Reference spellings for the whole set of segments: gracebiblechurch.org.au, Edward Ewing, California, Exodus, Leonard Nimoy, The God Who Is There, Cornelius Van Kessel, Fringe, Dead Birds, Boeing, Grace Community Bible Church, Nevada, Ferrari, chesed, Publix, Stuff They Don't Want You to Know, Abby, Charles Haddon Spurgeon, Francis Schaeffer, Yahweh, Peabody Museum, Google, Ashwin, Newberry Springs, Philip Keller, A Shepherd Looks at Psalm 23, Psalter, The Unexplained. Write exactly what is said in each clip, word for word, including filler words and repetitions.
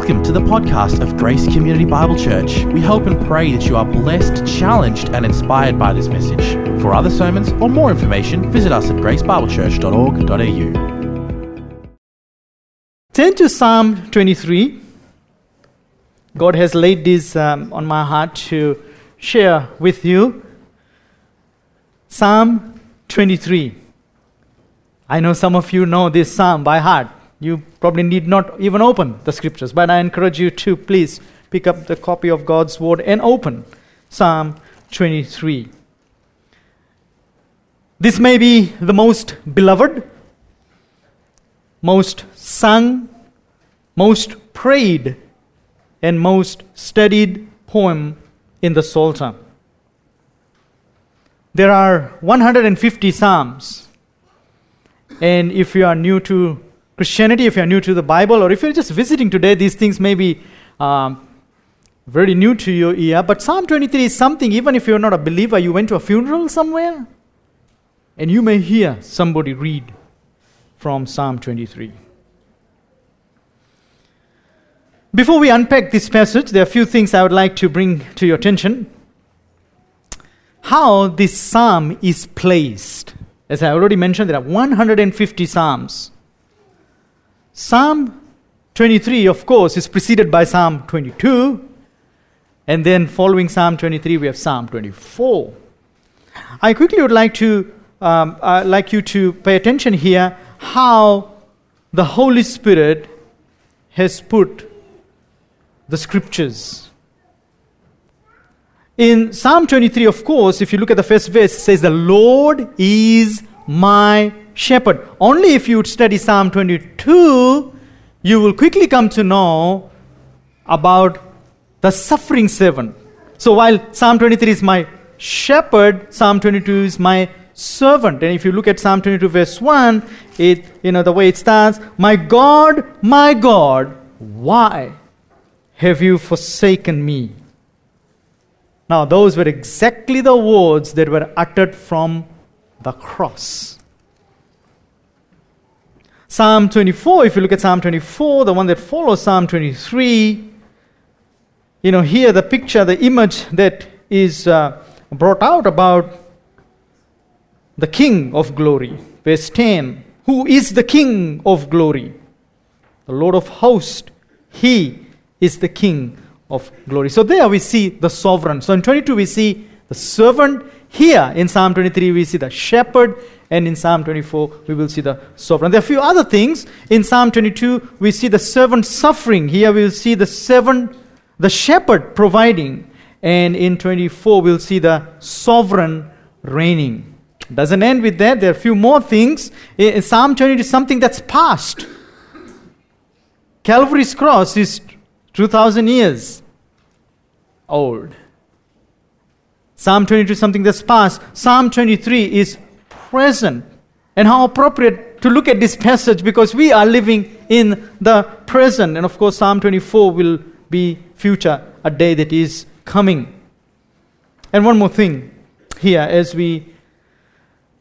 Welcome to the podcast of Grace Community Bible Church. We hope and pray that you are blessed, challenged, and inspired by this message. For other sermons or more information, visit us at grace bible church dot org dot a u. Turn to Psalm twenty-three. God has laid this um, on my heart to share with you. Psalm twenty-three. I know some of you know this psalm by heart. You probably need not even open the scriptures, but I encourage you to please pick up the copy of God's word and open Psalm twenty-three. This may be the most beloved, most sung, most prayed, and most studied poem in the Psalter. There are one hundred fifty psalms, and if you are new to Christianity, if you're new to the Bible, or if you're just visiting today, these things may be um, very new to your ear. But Psalm twenty-three is something, even if you're not a believer, you went to a funeral somewhere, and you may hear somebody read from Psalm twenty-three. Before we unpack this passage, there are a few things I would like to bring to your attention. How this psalm is placed. As I already mentioned, there are one hundred fifty psalms. Psalm twenty-three, of course, is preceded by Psalm twenty-two. And then following Psalm twenty-three, we have Psalm twenty-four. I quickly would like to um, uh, like you to pay attention here how the Holy Spirit has put the scriptures. In Psalm twenty-three, of course, if you look at the first verse, it says, "The Lord is my shepherd." Only if you would study Psalm twenty-two, you will quickly come to know about the suffering servant. So while Psalm twenty-three is my shepherd, Psalm twenty-two is my servant. And if you look at Psalm twenty-two verse one, it, you know, the way it starts, "My God, my God, why have you forsaken me?" Now those were exactly the words that were uttered from the cross. Psalm twenty-four, if you look at Psalm twenty-four, the one that follows Psalm twenty-three, you know, here the picture, the image that is uh, brought out about the King of glory. Verse ten, "Who is the King of glory? The Lord of hosts, he is the King of glory." So there we see the sovereign. So in twenty-two we see the servant. Here in Psalm twenty-three we see the shepherd. And in Psalm twenty-four, we will see the sovereign. There are a few other things. In Psalm twenty-two, we see the servant suffering. Here we will see the servant, the shepherd providing. And in twenty-four, we'll see the sovereign reigning. Doesn't end with that. There are a few more things. In Psalm twenty-two, something that's past. Calvary's cross is two thousand years old. Psalm twenty-two, something that's past. Psalm twenty-three is present, and how appropriate to look at this passage because we are living in the present. And of course, Psalm twenty-four will be future, a day that is coming. And one more thing here as we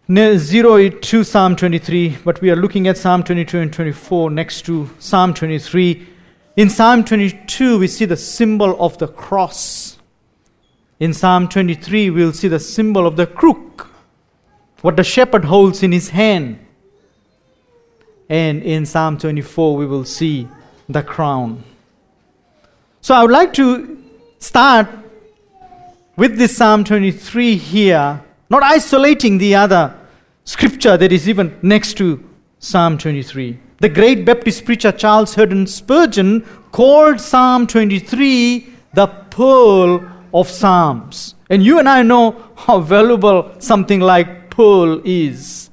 zero it to Psalm twenty-three, but we are looking at Psalm twenty-two and twenty-four next to Psalm twenty-three. In Psalm twenty-two, we see the symbol of the cross. In Psalm twenty-three, we'll see the symbol of the crook, what the shepherd holds in his hand. And in Psalm twenty-four, we will see the crown. So I would like to start with this Psalm twenty-three here, not isolating the other scripture that is even next to Psalm twenty-three. The great Baptist preacher Charles Haddon Spurgeon called Psalm twenty-three the pearl of psalms. And you and I know how valuable something like pearl is.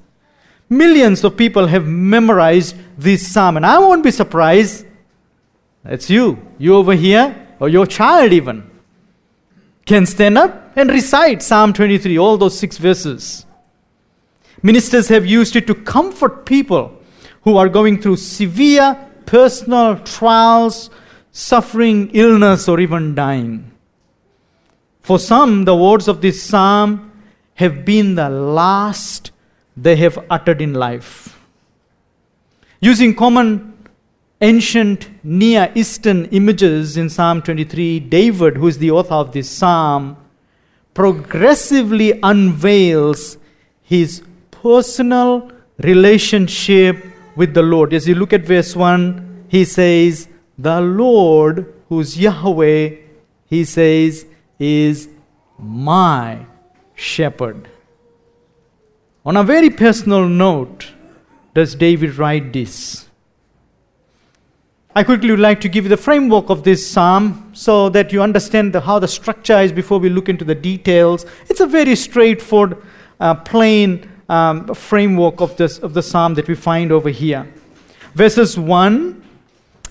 Millions of people have memorized this psalm, and I won't be surprised. That's you. You over here, or your child even, can stand up and recite Psalm twenty-three, all those six verses. Ministers have used it to comfort people who are going through severe personal trials, suffering, illness, or even dying. For some, the words of this psalm have been the last they have uttered in life. Using common ancient Near Eastern images in Psalm twenty-three, David, who is the author of this psalm, progressively unveils his personal relationship with the Lord. As you look at verse one, he says, the Lord, who's Yahweh, he says, is my shepherd. On a very personal note, does David write this? I quickly would like to give you the framework of this psalm so that you understand the, how the structure is before we look into the details. It's a very straightforward, uh, plain um, framework of this of the psalm that we find over here. Verses one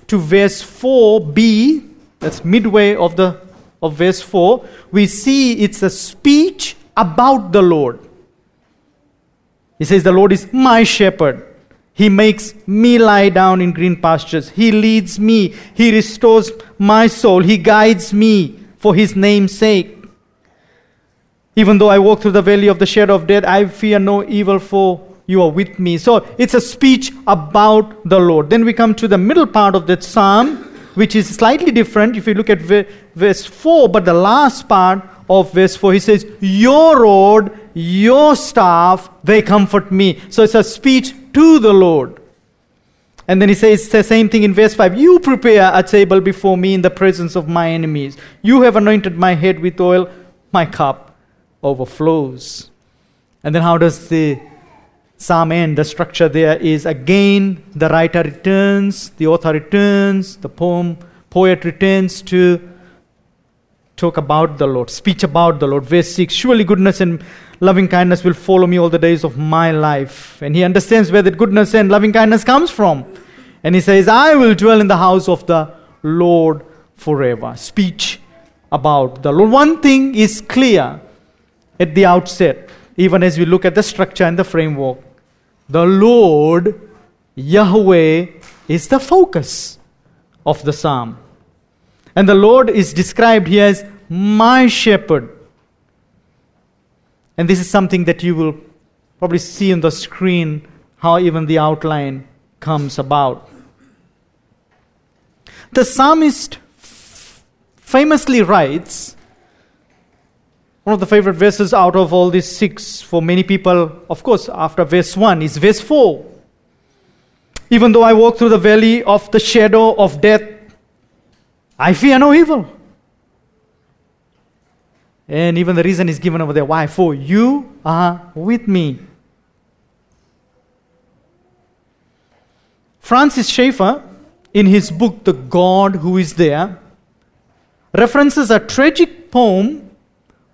to verse four b, that's midway of the of verse four, we see it's a speech about the Lord. He says, the Lord is my shepherd. He makes me lie down in green pastures. He leads me. He restores my soul. He guides me for his name's sake. Even though I walk through the valley of the shadow of death, I fear no evil, for you are with me. So it's a speech about the Lord. Then we come to the middle part of that psalm, which is slightly different if you look at verse four. But the last part of verse four, he says, your rod, your staff, they comfort me. So it's a speech to the Lord. And then he says the same thing in verse five. You prepare a table before me in the presence of my enemies. You have anointed my head with oil. My cup overflows. And then how does the psalm end? The structure there is, again, the writer returns, the author returns, the poem, poet returns to talk about the Lord, speech about the Lord. Verse six, surely goodness and loving kindness will follow me all the days of my life. And he understands where that goodness and loving kindness comes from. And he says, I will dwell in the house of the Lord forever. Speech about the Lord. One thing is clear at the outset, even as we look at the structure and the framework. The Lord, Yahweh, is the focus of the psalm. And the Lord is described here as my shepherd. And this is something that you will probably see on the screen, how even the outline comes about. The psalmist f- famously writes, one of the favorite verses out of all these six for many people, of course, after verse one, is verse four. Even though I walk through the valley of the shadow of death, I fear no evil. And even the reason is given over there. Why? For you are with me. Francis Schaeffer, in his book, The God Who Is There, references a tragic poem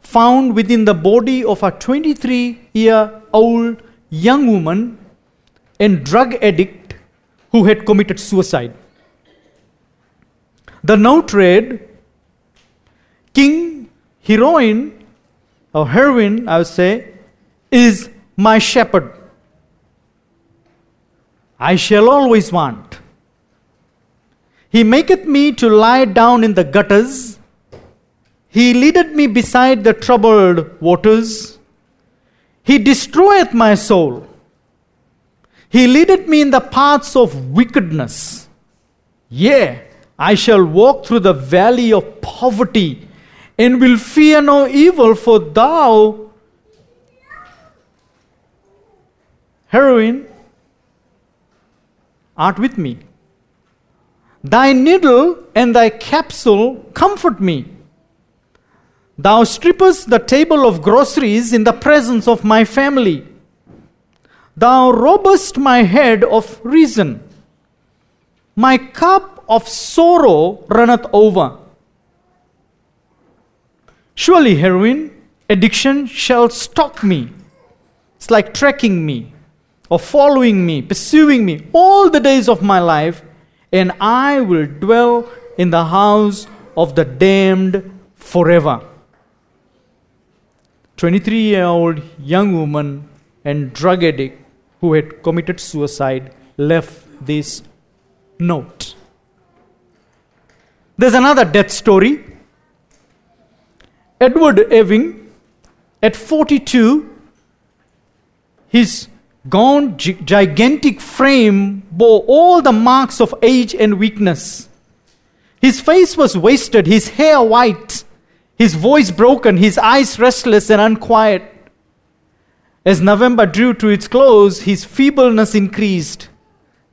found within the body of a twenty-three-year-old young woman and drug addict who had committed suicide. The note read, King Heroine, or heroine, I would say, is my shepherd. I shall always want. He maketh me to lie down in the gutters. He leadeth me beside the troubled waters. He destroyeth my soul. He leadeth me in the paths of wickedness. Yea, I shall walk through the valley of poverty, and will fear no evil, for thou, heroine, art with me. Thy needle and thy capsule comfort me. Thou strippest the table of groceries in the presence of my family. Thou robest my head of reason. My cup of sorrow runneth over. Surely heroin, addiction shall stalk me. It's like tracking me or following me, pursuing me all the days of my life, and I will dwell in the house of the damned forever. twenty-three-year-old young woman and drug addict who had committed suicide left this note. There's another death story. Edward Ewing, at forty-two, his gaunt, gigantic frame bore all the marks of age and weakness. His face was wasted, his hair white, his voice broken, his eyes restless and unquiet. As November drew to its close, his feebleness increased,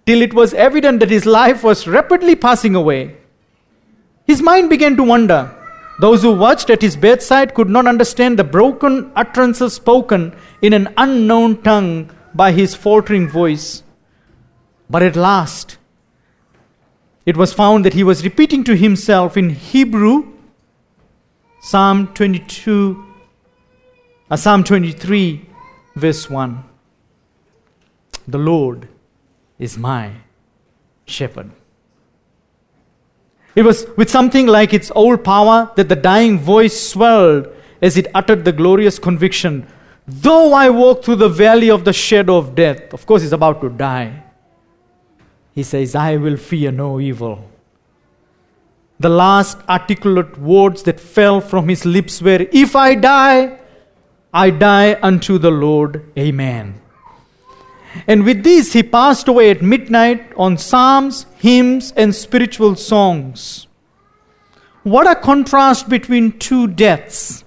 till it was evident that his life was rapidly passing away. His mind began to wander. Those who watched at his bedside could not understand the broken utterances spoken in an unknown tongue by his faltering voice. But at last, it was found that he was repeating to himself in Hebrew, Psalm twenty-two, uh, Psalm twenty-three, verse one. The Lord is my shepherd. It was with something like its old power that the dying voice swelled as it uttered the glorious conviction, though I walk through the valley of the shadow of death. Of course, he's about to die. He says, I will fear no evil. The last articulate words that fell from his lips were, if I die, I die unto the Lord. Amen. And with this, he passed away at midnight on psalms, hymns, and spiritual songs. What a contrast between two deaths.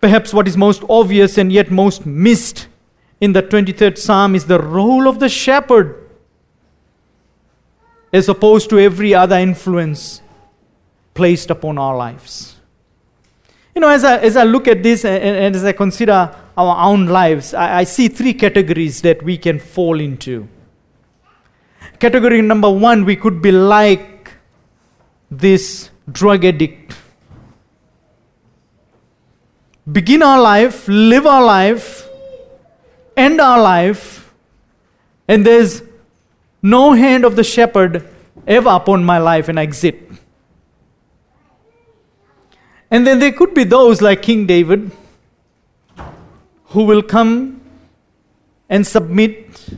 Perhaps what is most obvious and yet most missed in the twenty-third Psalm is the role of the shepherd as opposed to every other influence placed upon our lives. You know, as I, as I look at this and, and as I consider our own lives, I, I see three categories that we can fall into. Category number one, we could be like this drug addict. Begin our life, live our life, end our life, and there's no hand of the shepherd ever upon my life, and I exit. And then there could be those like King David who will come and submit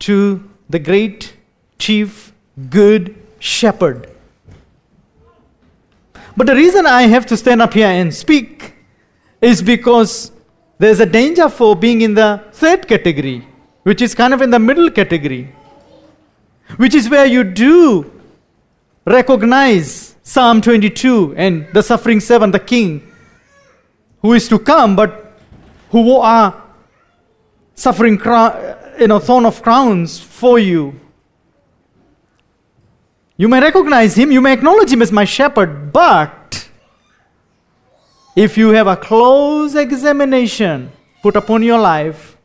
to the great chief good shepherd. But the reason I have to stand up here and speak is because there's a danger for being in the third category, which is kind of in the middle category, which is where you do recognize Psalm twenty-two and the suffering servant, the king, who is to come, but who are suffering crown, you know, thorn of crowns for you. You may recognize him, you may acknowledge him as my shepherd, but if you have a close examination put upon your life,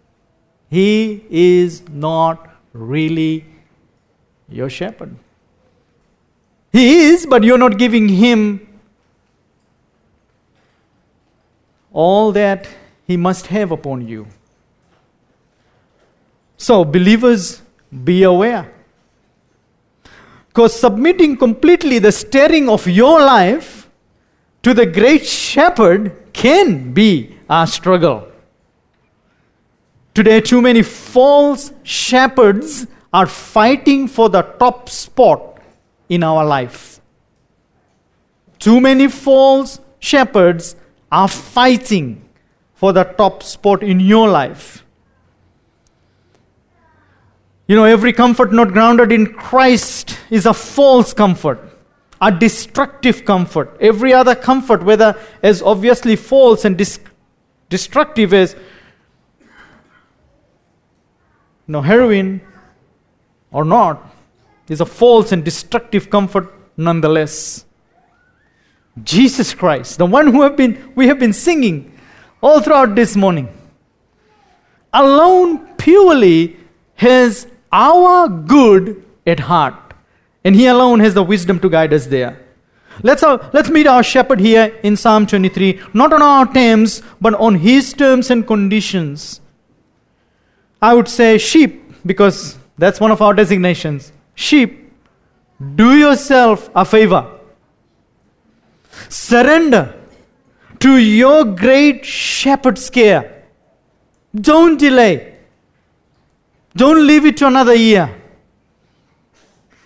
he is not really your shepherd. He is, but you're not giving him all that he must have upon you. So, believers, be aware. Because submitting completely the steering of your life to the great shepherd can be our struggle. Today, too many false shepherds are fighting for the top spot in our life. Too many false shepherds are fighting for the top spot in your life. You know, every comfort not grounded in Christ is a false comfort, a destructive comfort. Every other comfort, whether as obviously false and dis- destructive as you know, heroin or not, is a false and destructive comfort nonetheless. Jesus Christ, the one who have been we have been singing all throughout this morning, alone purely has our good at heart. And he alone has the wisdom to guide us there. Let's, uh, let's meet our shepherd here in Psalm twenty-three, not on our terms, but on his terms and conditions. I would say sheep, because that's one of our designations. Sheep, do yourself a favor. Surrender to your great shepherd's care. Don't delay. Don't leave it to another year.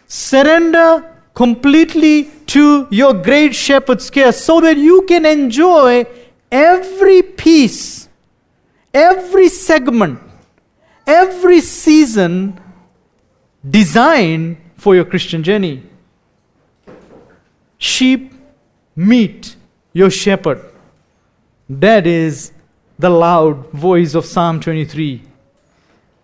Surrender completely to your great shepherd's care so that you can enjoy every piece, every segment, every season designed for your Christian journey. Sheep meet your shepherd. That is the loud voice of Psalm twenty-three.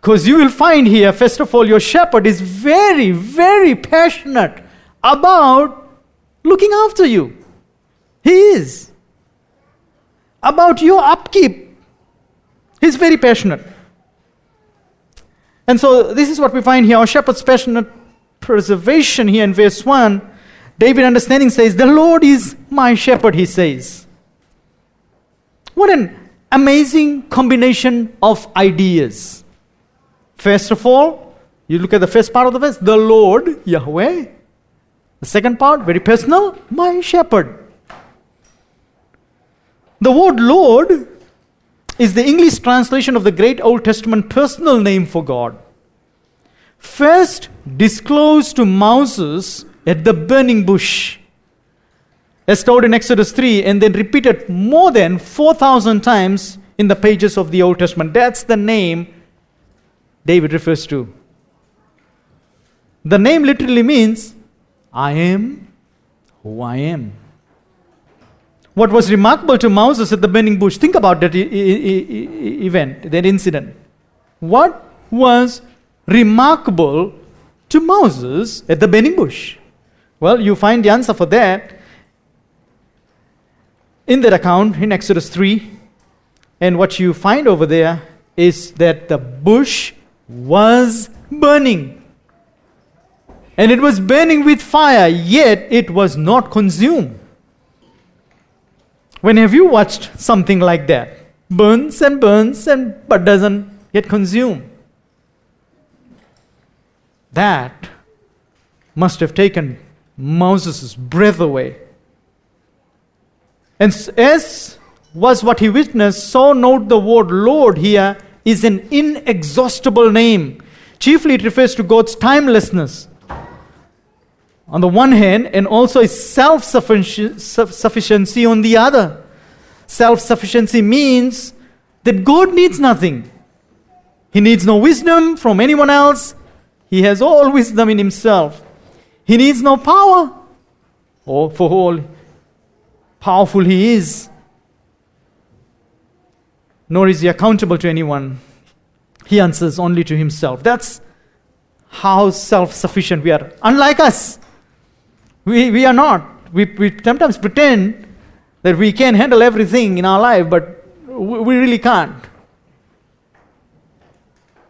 Because you will find here, first of all, your shepherd is very, very passionate about looking after you. He is. About your upkeep, he's very passionate. And so this is what we find here. Our shepherd's passionate preservation here in verse one. David understanding says, the Lord is my shepherd, he says. What an amazing combination of ideas. First of all, you look at the first part of the verse, the Lord, Yahweh. The second part, very personal, my shepherd. The word Lord is the English translation of the great Old Testament personal name for God, first disclosed to Moses at the burning bush, as told in Exodus three, and then repeated more than four thousand times in the pages of the Old Testament. That's the name David refers to. The name literally means, I am who I am. What was remarkable to Moses at the burning bush, think about that e- e- e- event, that incident. What was remarkable to Moses at the burning bush? Well, you find the answer for that in that account in Exodus three. And what you find over there is that the bush was burning. And it was burning with fire, yet it was not consumed. When have you watched something like that? Burns and burns and but doesn't get consumed. That must have taken Moses' breath away. And as was what he witnessed, so note the word Lord here is an inexhaustible name. Chiefly it refers to God's timelessness on the one hand, and also a self-sufficiency on the other. Self-sufficiency means that God needs nothing. He needs no wisdom from anyone else. He has all wisdom in himself. He needs no power, or for all powerful he is. Nor is he accountable to anyone. He answers only to himself. That's how self-sufficient we are. Unlike us. We we are not. We, we sometimes pretend that we can handle everything in our life, but we really can't.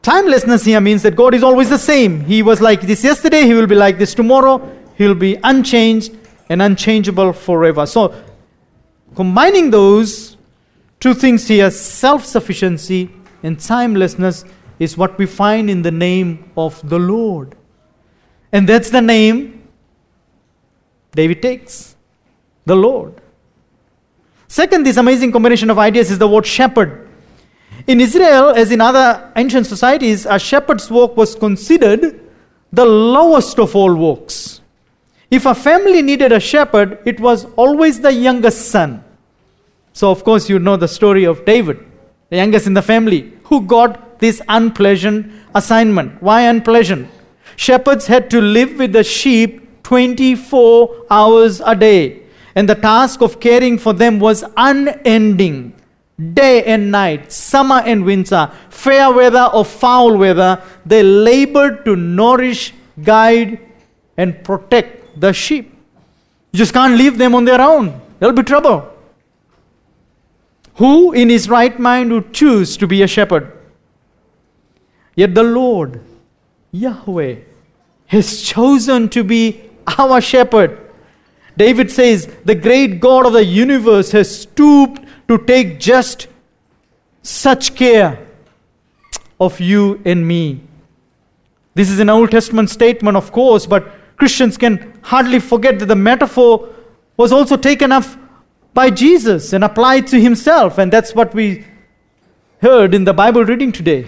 Timelessness here means that God is always the same. He was like this yesterday, he will be like this tomorrow. He will be unchanged and unchangeable forever. So, combining those two things here, self-sufficiency and timelessness, is what we find in the name of the Lord. And that's the name David takes, the Lord. Second, this amazing combination of ideas is the word shepherd. In Israel, as in other ancient societies, a shepherd's work was considered the lowest of all works. If a family needed a shepherd, it was always the youngest son. So, of course, you know the story of David, the youngest in the family, who got this unpleasant assignment. Why unpleasant? Shepherds had to live with the sheep twenty-four hours a day, and the task of caring for them was unending, day and night, summer and winter, fair weather or foul weather. They labored to nourish, guide, and protect the sheep. You just can't leave them on their own. There'll be trouble. Who in his right mind would choose to be a shepherd? Yet the Lord, Yahweh, has chosen to be our shepherd. David says, the great God of the universe has stooped to take just such care of you and me. This is an Old Testament statement, of course, but Christians can hardly forget that the metaphor was also taken up by Jesus and applied to himself. And that's what we heard in the Bible reading today.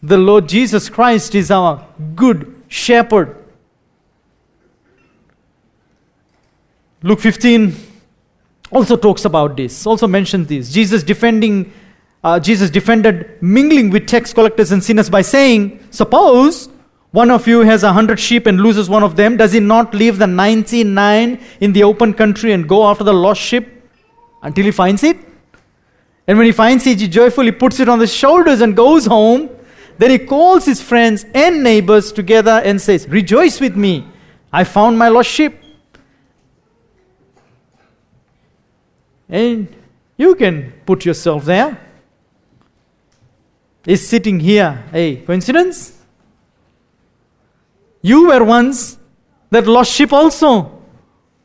The Lord Jesus Christ is our good shepherd. Luke fifteen, also talks about this, also mentions this. Jesus defending, uh, Jesus defended mingling with tax collectors and sinners by saying, suppose one of you has a hundred sheep and loses one of them. Does he not leave the ninety-nine in the open country and go after the lost sheep until he finds it? And when he finds it, he joyfully puts it on his shoulders and goes home. Then he calls his friends and neighbors together and says, rejoice with me, I found my lost sheep. And you can put yourself there. Is sitting here a coincidence? You were once that lost sheep also,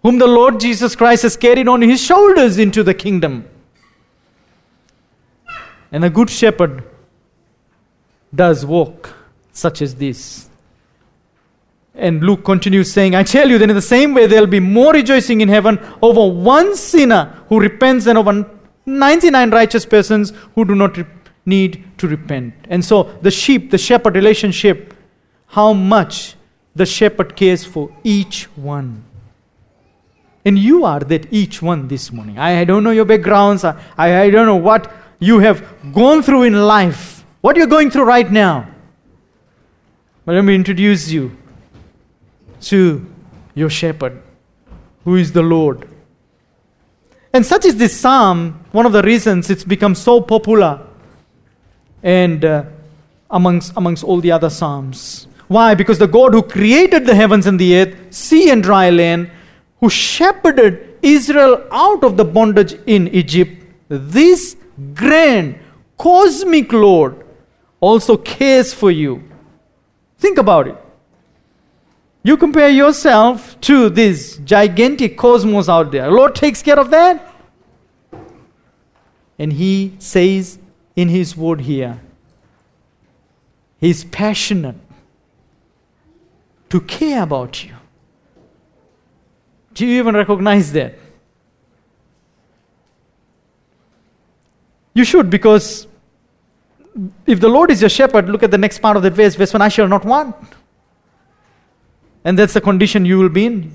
whom the Lord Jesus Christ has carried on his shoulders into the kingdom. And a good shepherd does walk such as this. And Luke continues saying, I tell you that in the same way there will be more rejoicing in heaven over one sinner who repents than over ninety-nine righteous persons who do not re- need to repent. And so the sheep, the shepherd relationship, how much the shepherd cares for each one. And you are that each one this morning. I, I don't know your backgrounds. I, I don't know what you have gone through in life, what you're going through right now. But let me introduce you to your shepherd, who is the Lord. And such is this psalm, one of the reasons it's become so popular and uh, amongst, amongst all the other psalms. Why? Because the God who created the heavens and the earth, sea and dry land, who shepherded Israel out of the bondage in Egypt, this grand, cosmic Lord also cares for you. Think about it. You compare yourself to this gigantic cosmos out there. Lord takes care of that. And he says in his word here, he's passionate to care about you. Do you even recognize that? You should, because if the Lord is your shepherd, look at the next part of that verse, verse one, I shall not want. And that's the condition you will be in.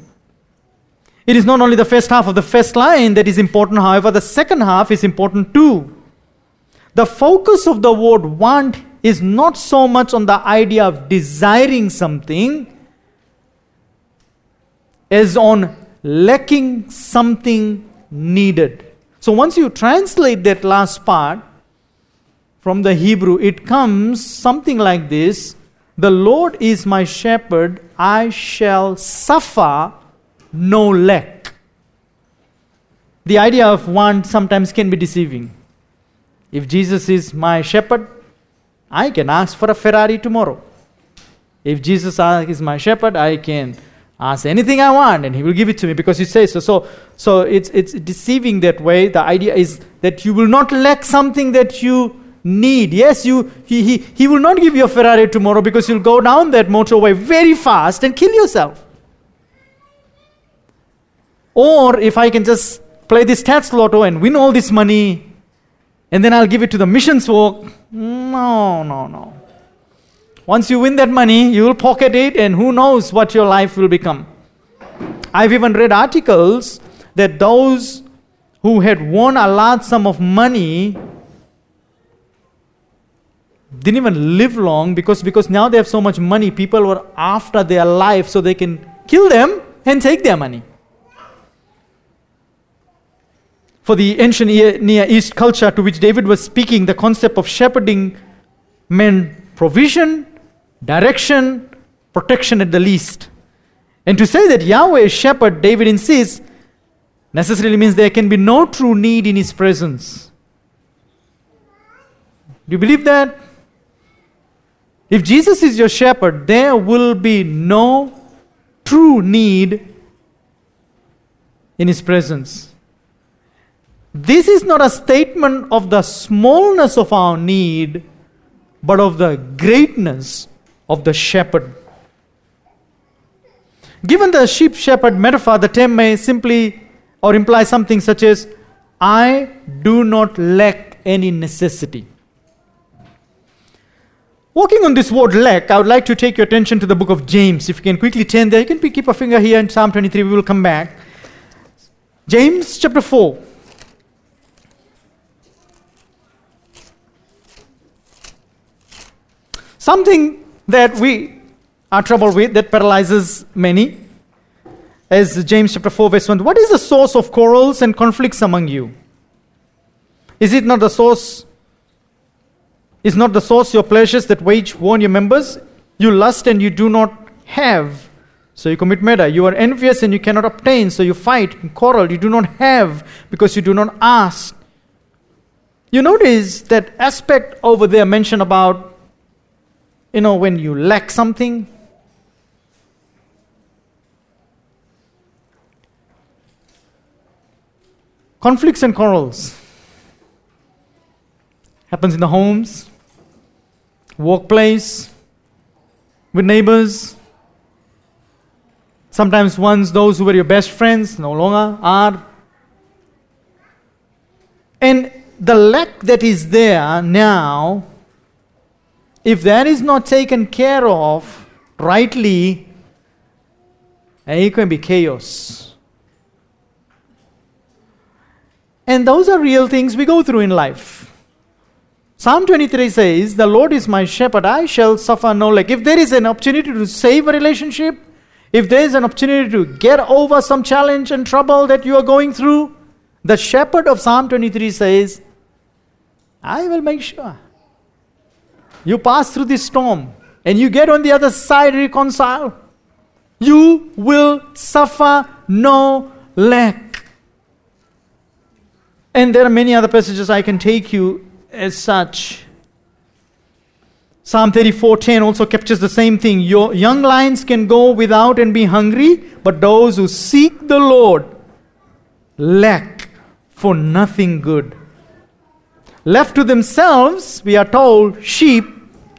It is not only the first half of the first line that is important, however, the second half is important too. The focus of the word want is not so much on the idea of desiring something as on lacking something needed. So once you translate that last part from the Hebrew, it comes something like this. The Lord is my shepherd, I shall suffer no lack. The idea of want sometimes can be deceiving. If Jesus is my shepherd, I can ask for a Ferrari tomorrow. If Jesus is my shepherd, I can ask anything I want and he will give it to me because he says so. So, so it's, it's deceiving that way. The idea is that you will not lack something that you need. Yes, you he, he, he will not give you a Ferrari tomorrow because you'll go down that motorway very fast and kill yourself. Or if I can just play this stats lotto and win all this money and then I'll give it to the missions work. No, no, no. Once you win that money, you will pocket it and who knows what your life will become. I've even read articles that those who had won a large sum of money didn't even live long because, because now they have so much money, people were after their life so they can kill them and take their money. For the ancient Near East culture to which David was speaking, the concept of shepherding meant provision, direction, protection at the least. And to say that Yahweh is shepherd, David insists, necessarily means there can be no true need in his presence. Do you believe that? If Jesus is your shepherd, there will be no true need in his presence. This is not a statement of the smallness of our need, but of the greatness of the shepherd. Given the sheep shepherd metaphor, the term may simply or imply something such as, I do not lack any necessity. Working on this word lack, I would like to take your attention to the book of James. If you can quickly turn there, you can keep a finger here in Psalm twenty-three, we will come back. James chapter four. Something that we are troubled with, that paralyzes many, is James chapter four, verse one. What is the source of quarrels and conflicts among you? Is it not the source? Is not the source your pleasures that wage war on your members? You lust and you do not have, so you commit murder. You are envious and you cannot obtain, so you fight and quarrel. You do not have because you do not ask. You notice that aspect over there mentioned about, you know, when you lack something. Conflicts and quarrels happens in the homes, workplace, with neighbors. Sometimes once those who were your best friends no longer are. And the lack that is there now, if that is not taken care of rightly, it can be chaos. And those are real things we go through in life. Psalm twenty-three says, the Lord is my shepherd, I shall suffer no lack. If there is an opportunity to save a relationship, if there is an opportunity to get over some challenge and trouble that you are going through, the shepherd of Psalm twenty-three says, I will make sure you pass through this storm and you get on the other side reconciled. You will suffer no lack. And there are many other passages I can take you as such. Psalm thirty-four ten also captures the same thing. Your young lions can go without and be hungry, but those who seek the Lord lack for nothing good. Left to themselves, we are told, sheep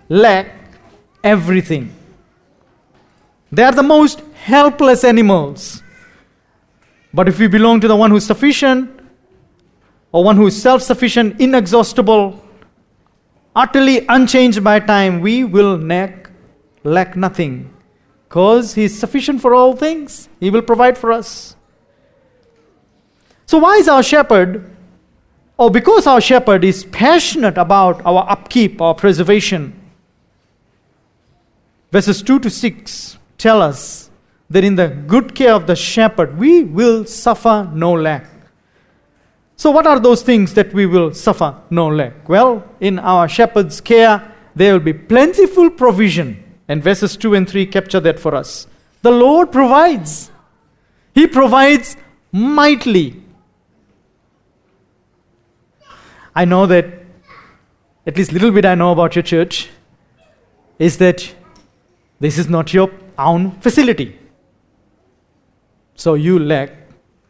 lack everything. They are the most helpless animals. But if we belong to the one who is sufficient, or one who is self-sufficient, inexhaustible, utterly unchanged by time, we will lack, lack nothing. Because He is sufficient for all things. He will provide for us. So why is our shepherd, or because our shepherd is passionate about our upkeep, our preservation? Verses two to six tell us that in the good care of the shepherd, we will suffer no lack. So what are those things that we will suffer no lack? Well, in our shepherd's care, there will be plentiful provision. And verses two and three capture that for us. The Lord provides. He provides mightily. I know that, at least a little bit I know about your church, is that this is not your own facility. So you lack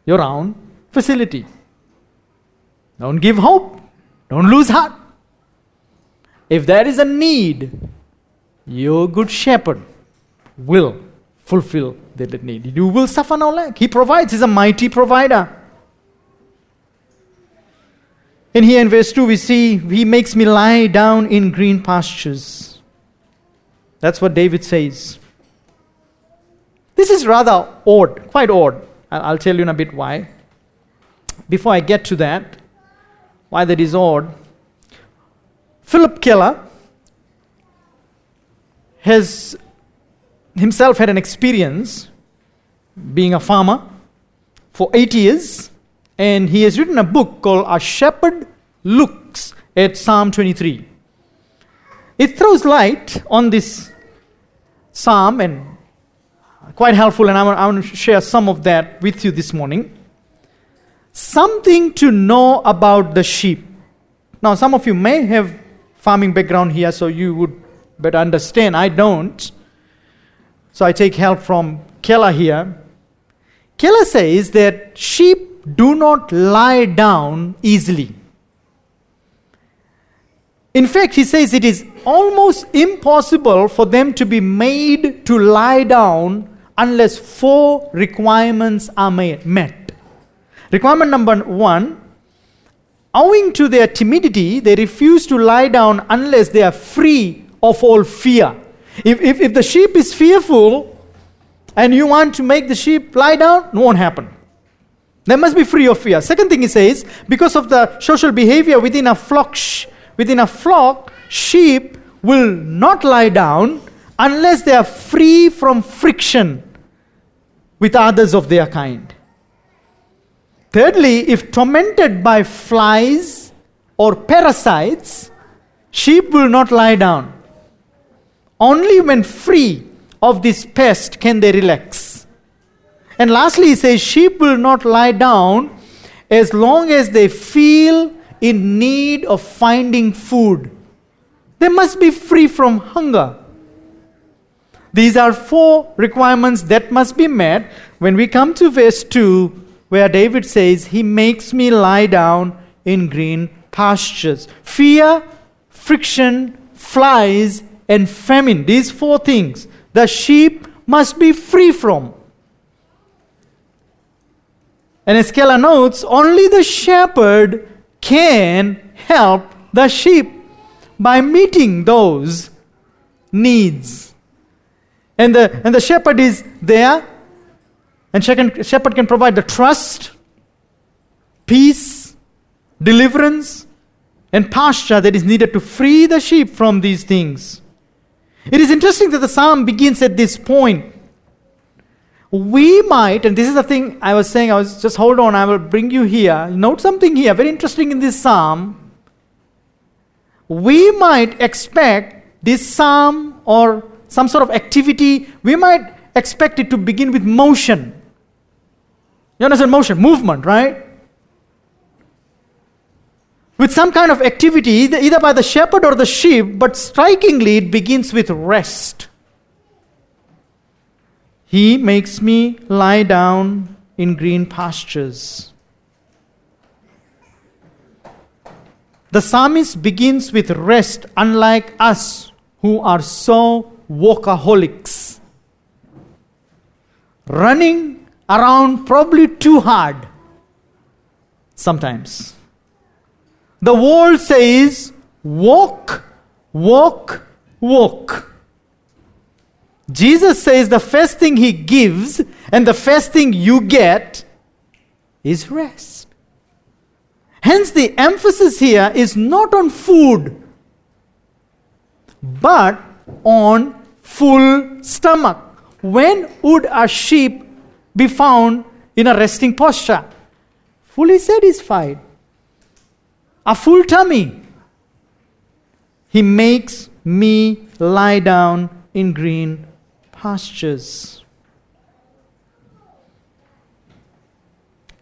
your own facility. Don't give hope. Don't lose heart. If there is a need, your good shepherd will fulfill that need. You will suffer no lack. He provides. He's a mighty provider. And here in verse two we see, He makes me lie down in green pastures. That's what David says. This is rather odd, quite odd. I'll tell you in a bit why. Before I get to that, why that is odd, Philip Keller has himself had an experience being a farmer for eight years, and he has written a book called A Shepherd Looks at Psalm twenty-three. It throws light on this psalm and quite helpful, and I want to share some of that with you this morning. Something to know about the sheep. Now, some of you may have farming background here, so you would better understand. I don't. So I take help from Keller here. Keller says that sheep do not lie down easily. In fact, he says it is almost impossible for them to be made to lie down unless four requirements are met. Requirement number one, owing to their timidity, they refuse to lie down unless they are free of all fear. If, if, if the sheep is fearful and you want to make the sheep lie down, it won't happen. They must be free of fear. Second thing he says, because of the social behavior within a flock, within a flock, sheep will not lie down unless they are free from friction with others of their kind. Thirdly, if tormented by flies or parasites, sheep will not lie down. Only when free of this pest can they relax. And lastly, he says, sheep will not lie down as long as they feel in need of finding food. They must be free from hunger. These are four requirements that must be met when we come to verse two, where David says, He makes me lie down in green pastures. Fear, friction, flies, and famine. These four things the sheep must be free from. And as Keller notes, only the shepherd can help the sheep by meeting those needs. And the, and the shepherd is there. And shepherd can provide the trust, peace, deliverance, and pasture that is needed to free the sheep from these things. It is interesting that the psalm begins at this point. We might, and this is the thing I was saying, I was just hold on, I will bring you here. Note something here, very interesting in this psalm. We might expect this psalm or some sort of activity, we might expect it to begin with motion. You understand motion, movement, right? With some kind of activity, either, either by the shepherd or the sheep, but strikingly it begins with rest. He makes me lie down in green pastures. The psalmist begins with rest, unlike us who are so workaholics. Running around probably too hard sometimes. The world says, walk, walk, walk. Jesus says the first thing he gives and the first thing you get is rest. Hence the emphasis here is not on food, but on full stomach. When would a sheep be found in a resting posture? Fully satisfied. A full tummy. He makes me lie down in green pastures.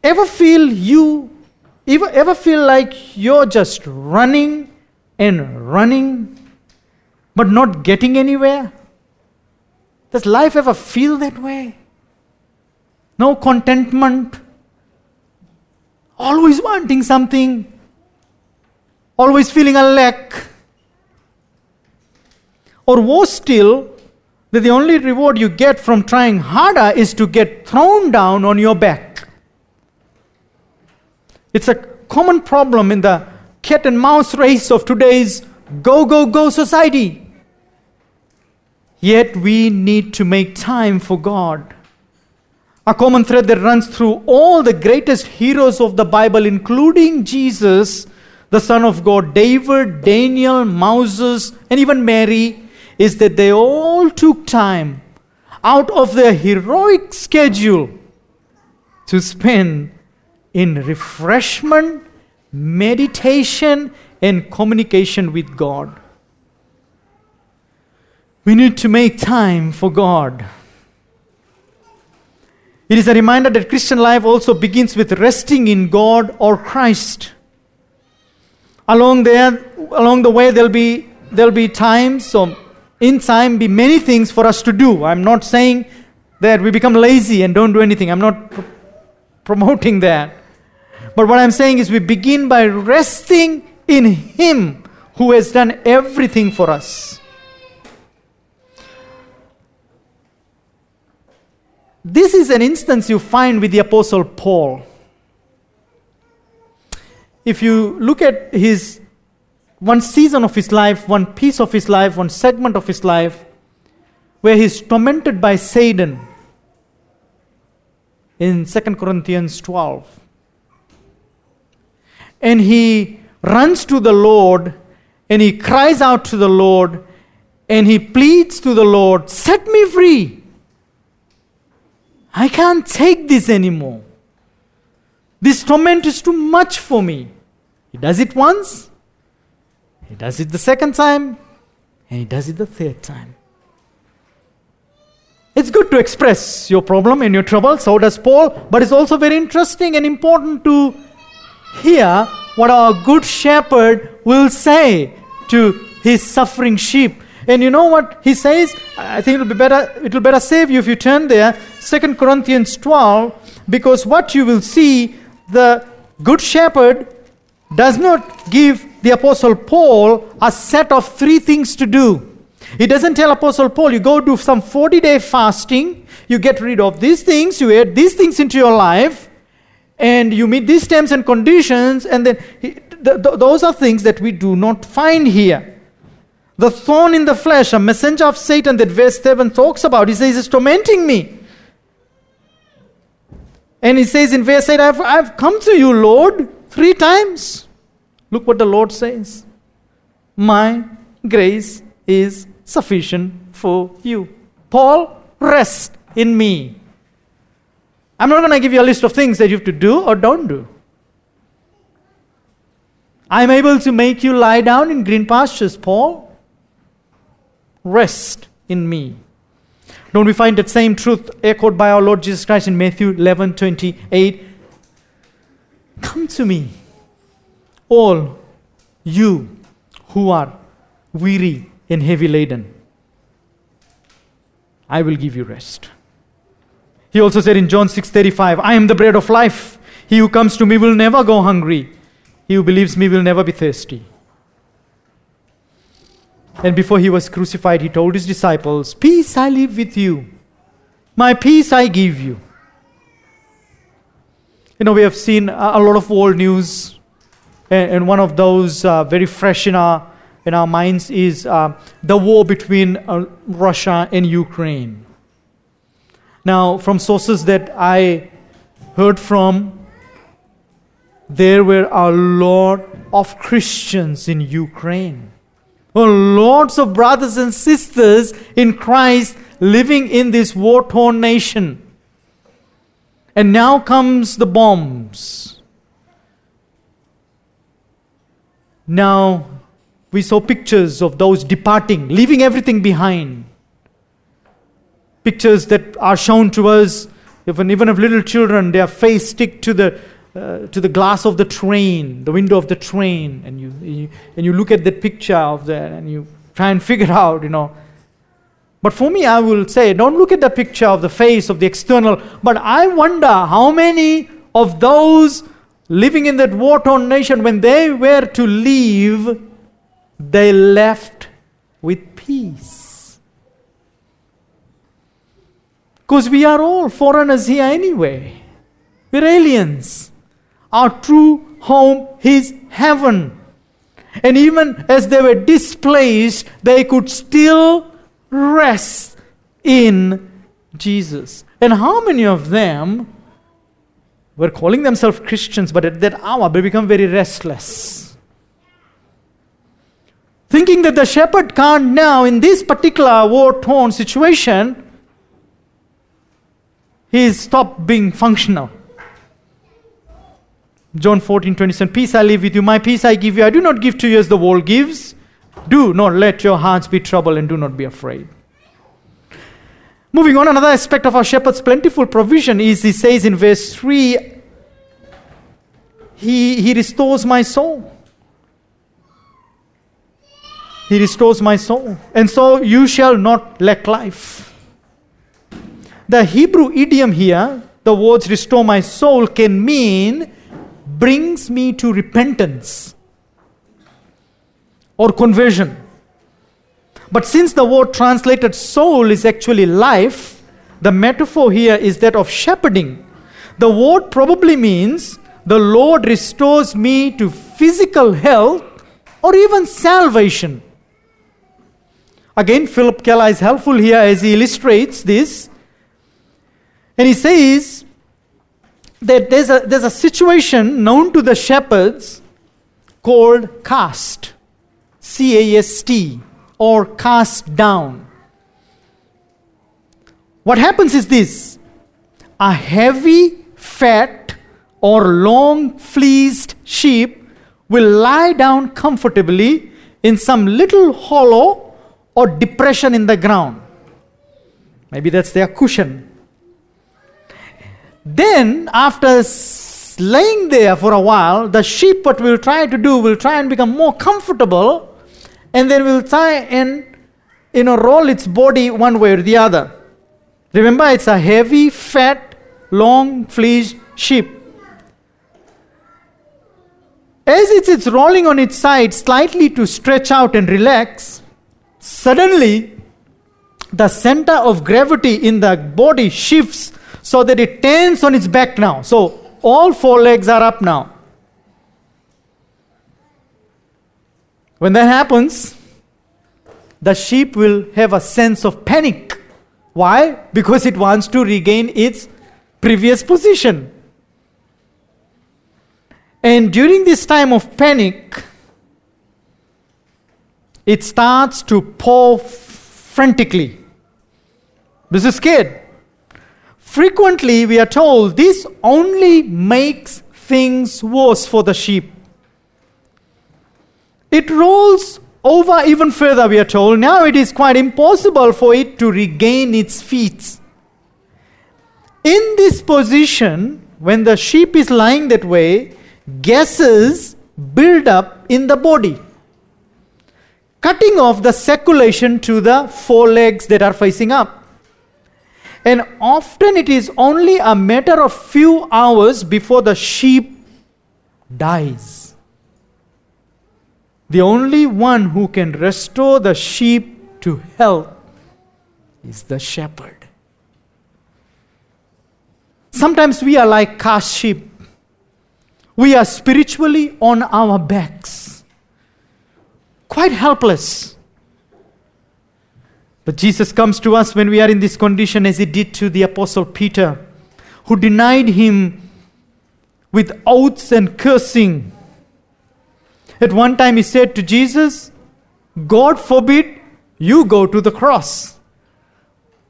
Ever feel you, ever, ever feel like you're just running and running but not getting anywhere? Does life ever feel that way? No contentment. Always wanting something. Always feeling a lack. Or worse still, that the only reward you get from trying harder is to get thrown down on your back. It's a common problem in the cat and mouse race of today's go, go, go society. Yet we need to make time for God. A common thread that runs through all the greatest heroes of the Bible, including Jesus, the Son of God, David, Daniel, Moses, and even Mary, is that they all took time out of their heroic schedule to spend in refreshment, meditation, and communication with God. We need to make time for God. It is a reminder that Christian life also begins with resting in God or Christ. Along there, along the way, there'll be there'll be times, so in time, be many things for us to do. I'm not saying that we become lazy and don't do anything. I'm not pr- promoting that. But what I'm saying is we begin by resting in Him who has done everything for us. This is an instance you find with the Apostle Paul. If you look at his one season of his life, one piece of his life, one segment of his life, where he's tormented by Satan in Second Corinthians twelve. and he runs to the Lord and he cries out to the Lord and he pleads to the Lord, set me free. I can't take this anymore. This torment is too much for me. He does it once, he does it the second time, and he does it the third time. It's good to express your problem and your trouble, so does Paul, but it's also very interesting and important to hear what our good shepherd will say to his suffering sheep. And you know what he says? I think it'll be better, it'll better save you if you turn there. Second Corinthians twelve, because what you will see, the good shepherd does not give the Apostle Paul a set of three things to do. He doesn't tell Apostle Paul, you go do some forty-day fasting, you get rid of these things, you add these things into your life, and you meet these terms and conditions, and then he, th- th- those are things that we do not find here. The thorn in the flesh, a messenger of Satan that verse seven talks about, he says, it's tormenting me. And he says in verse eight, I've, I've come to you, Lord, three times. Look what the Lord says. My grace is sufficient for you. Paul, rest in me. I'm not going to give you a list of things that you have to do or don't do. I'm able to make you lie down in green pastures, Paul. Rest in me. Don't we find that same truth echoed by our Lord Jesus Christ in Matthew eleven twenty-eight? Come to me, all you who are weary and heavy laden. I will give you rest. He also said in John six thirty-five, I am the bread of life. He who comes to me will never go hungry. He who believes me will never be thirsty. And before he was crucified, he told his disciples, peace I leave with you. My peace I give you. You know, we have seen a lot of world news. And one of those uh, very fresh in our, in our minds is uh, the war between uh, Russia and Ukraine. Now, from sources that I heard from, there were a lot of Christians in Ukraine. Oh, lots of brothers and sisters in Christ living in this war-torn nation. And now comes the bombs. Now we saw pictures of those departing, leaving everything behind. Pictures that are shown to us, even, even of little children, their face stick to the Uh, to the glass of the train, the window of the train, and you, you and you look at that picture of that, and you try and figure out, you know. But for me, I will say, don't look at the picture of the face of the external. But I wonder how many of those living in that war-torn nation, when they were to leave, they left with peace, because we are all foreigners here anyway. We're aliens. Our true home is heaven. And even as they were displaced, they could still rest in Jesus. And how many of them were calling themselves Christians, but at that hour they become very restless? Thinking that the shepherd can't now, in this particular war-torn situation, he stopped being functional. John fourteen twenty-seven, peace I leave with you, my peace I give you. I do not give to you as the world gives. Do not let your hearts be troubled and do not be afraid. Moving on, another aspect of our shepherd's plentiful provision is, he says in verse three, He, he restores my soul. He restores my soul. And so you shall not lack life. The Hebrew idiom here, the words restore my soul, can mean brings me to repentance or conversion. But since the word translated soul is actually life, the metaphor here is that of shepherding. The word probably means the Lord restores me to physical health or even salvation. Again, Philip Keller is helpful here as he illustrates this. And he says that there's a, there's a situation known to the shepherds called cast, C A S T, or cast down. What happens is this: a heavy, fat, or long-fleeced sheep will lie down comfortably in some little hollow or depression in the ground. Maybe that's their cushion. Then, after laying there for a while, the sheep, what we'll try to do, will try and become more comfortable, and then we'll try and, you know, roll its body one way or the other. Remember, it's a heavy, fat, long-fleeced sheep. As it's, it's rolling on its side slightly to stretch out and relax, suddenly the center of gravity in the body shifts so that it turns on its back now. So all four legs are up now. When that happens, the sheep will have a sense of panic. Why? Because it wants to regain its previous position. And during this time of panic, it starts to paw frantically. This is scared. Frequently, we are told this only makes things worse for the sheep. It rolls over even further, we are told. Now it is quite impossible for it to regain its feet. In this position, when the sheep is lying that way, gases build up in the body, cutting off the circulation to the four legs that are facing up. And often it is only a matter of few hours before the sheep dies. The only one who can restore the sheep to health is the shepherd. Sometimes we are like cast sheep. We are spiritually on our backs, quite helpless. But Jesus comes to us when we are in this condition, as he did to the Apostle Peter, who denied him with oaths and cursing. At one time he said to Jesus, "God forbid you go to the cross."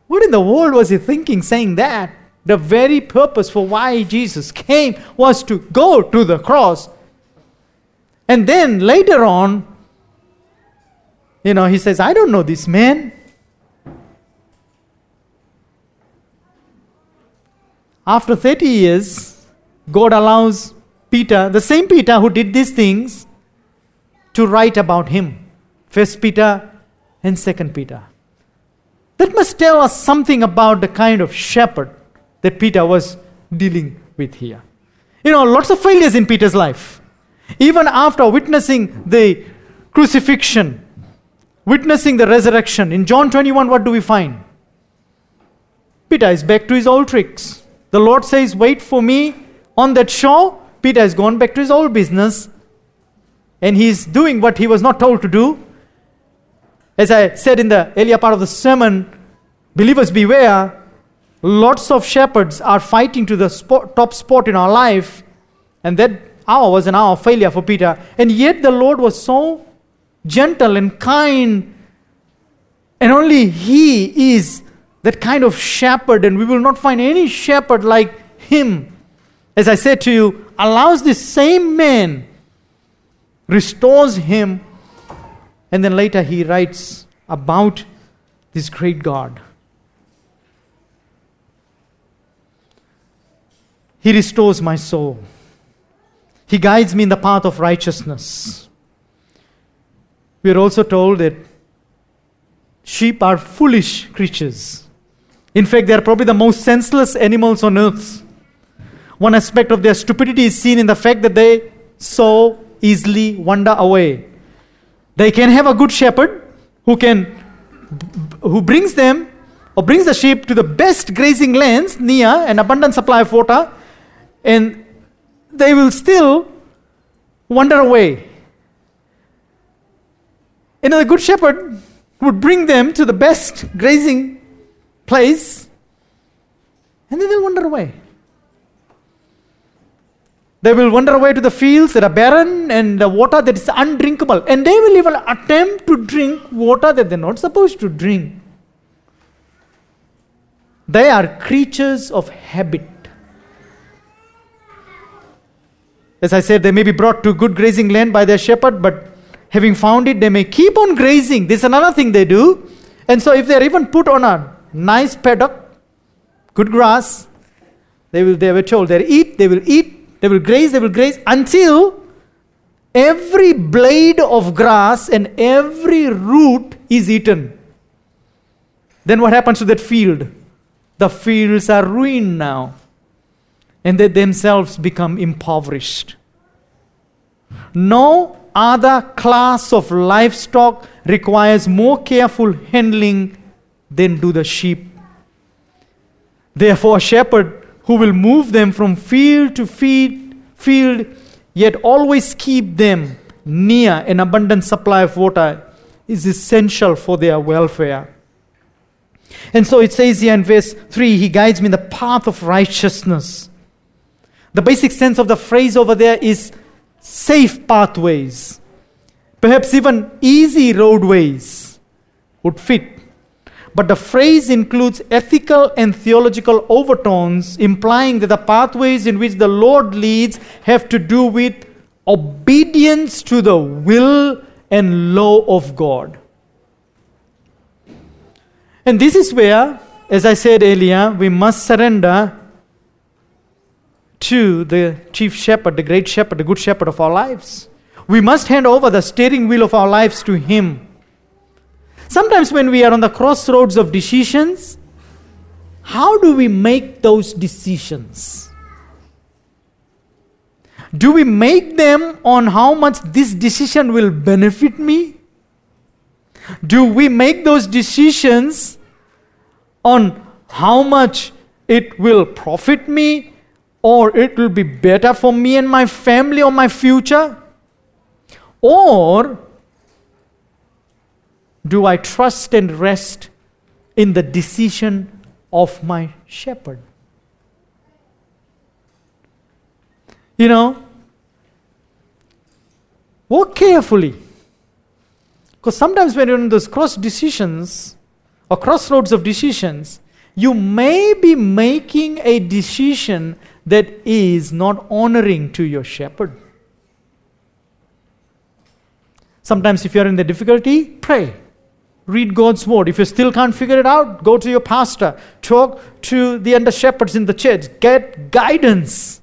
What in the world was he thinking, saying that? The very purpose for why Jesus came was to go to the cross. And then later on, you know, he says, "I don't know this man." After thirty years, God allows Peter, the same Peter who did these things, to write about him. First Peter and Second Peter. That must tell us something about the kind of shepherd that Peter was dealing with here. You know, lots of failures in Peter's life. Even after witnessing the crucifixion, witnessing the resurrection, in John twenty-one, what do we find? Peter is back to his old tricks. The Lord says, "Wait for me on that shore." Peter has gone back to his old business, and he's doing what he was not told to do. As I said in the earlier part of the sermon, believers beware. Lots of shepherds are fighting to the spot, top spot in our life, and that hour was an hour of failure for Peter. And yet the Lord was so gentle and kind, and only he is that kind of shepherd, and we will not find any shepherd like him. As I said to you, allows this same man, restores him, and then later he writes about this great God. He restores my soul. He guides me in the path of righteousness. We are also told that sheep are foolish creatures. In fact, they are probably the most senseless animals on earth. One aspect of their stupidity is seen in the fact that they so easily wander away. They can have a good shepherd who can, who brings them or brings the sheep to the best grazing lands near an abundant supply of water, and they will still wander away. You know, the good shepherd would bring them to the best grazing place, and then they'll wander away. They will wander away to the fields that are barren and the water that is undrinkable. And they will even attempt to drink water that they're not supposed to drink. They are creatures of habit. As I said, they may be brought to good grazing land by their shepherd, but having found it, they may keep on grazing. This is another thing they do. And so if they are even put on a nice paddock, good grass, they will. They were told they eat, they will eat, they will graze, they will graze, until every blade of grass and every root is eaten. Then what happens to that field? The fields are ruined now, and they themselves become impoverished. No other class of livestock requires more careful handling than do the sheep. Therefore, a shepherd who will move them from field to feed, field, yet always keep them near an abundant supply of water, is essential for their welfare. And so it says here in verse three, he guides me in the path of righteousness. The basic sense of the phrase over there is safe pathways. Perhaps even easy roadways would fit. But the phrase includes ethical and theological overtones, implying that the pathways in which the Lord leads have to do with obedience to the will and law of God. And this is where, as I said earlier, we must surrender to the chief shepherd, the great shepherd, the good shepherd of our lives. We must hand over the steering wheel of our lives to him. Sometimes when we are on the crossroads of decisions, how do we make those decisions? Do we make them on how much this decision will benefit me? Do we make those decisions on how much it will profit me, or it will be better for me and my family or my future? Or do I trust and rest in the decision of my shepherd? You know, walk carefully. Because sometimes when you're in those cross decisions or crossroads of decisions, you may be making a decision that is not honoring to your shepherd. Sometimes if you're in the difficulty, pray. Read God's word. If you still can't figure it out, go to your pastor. Talk to the under shepherds in the church. Get guidance.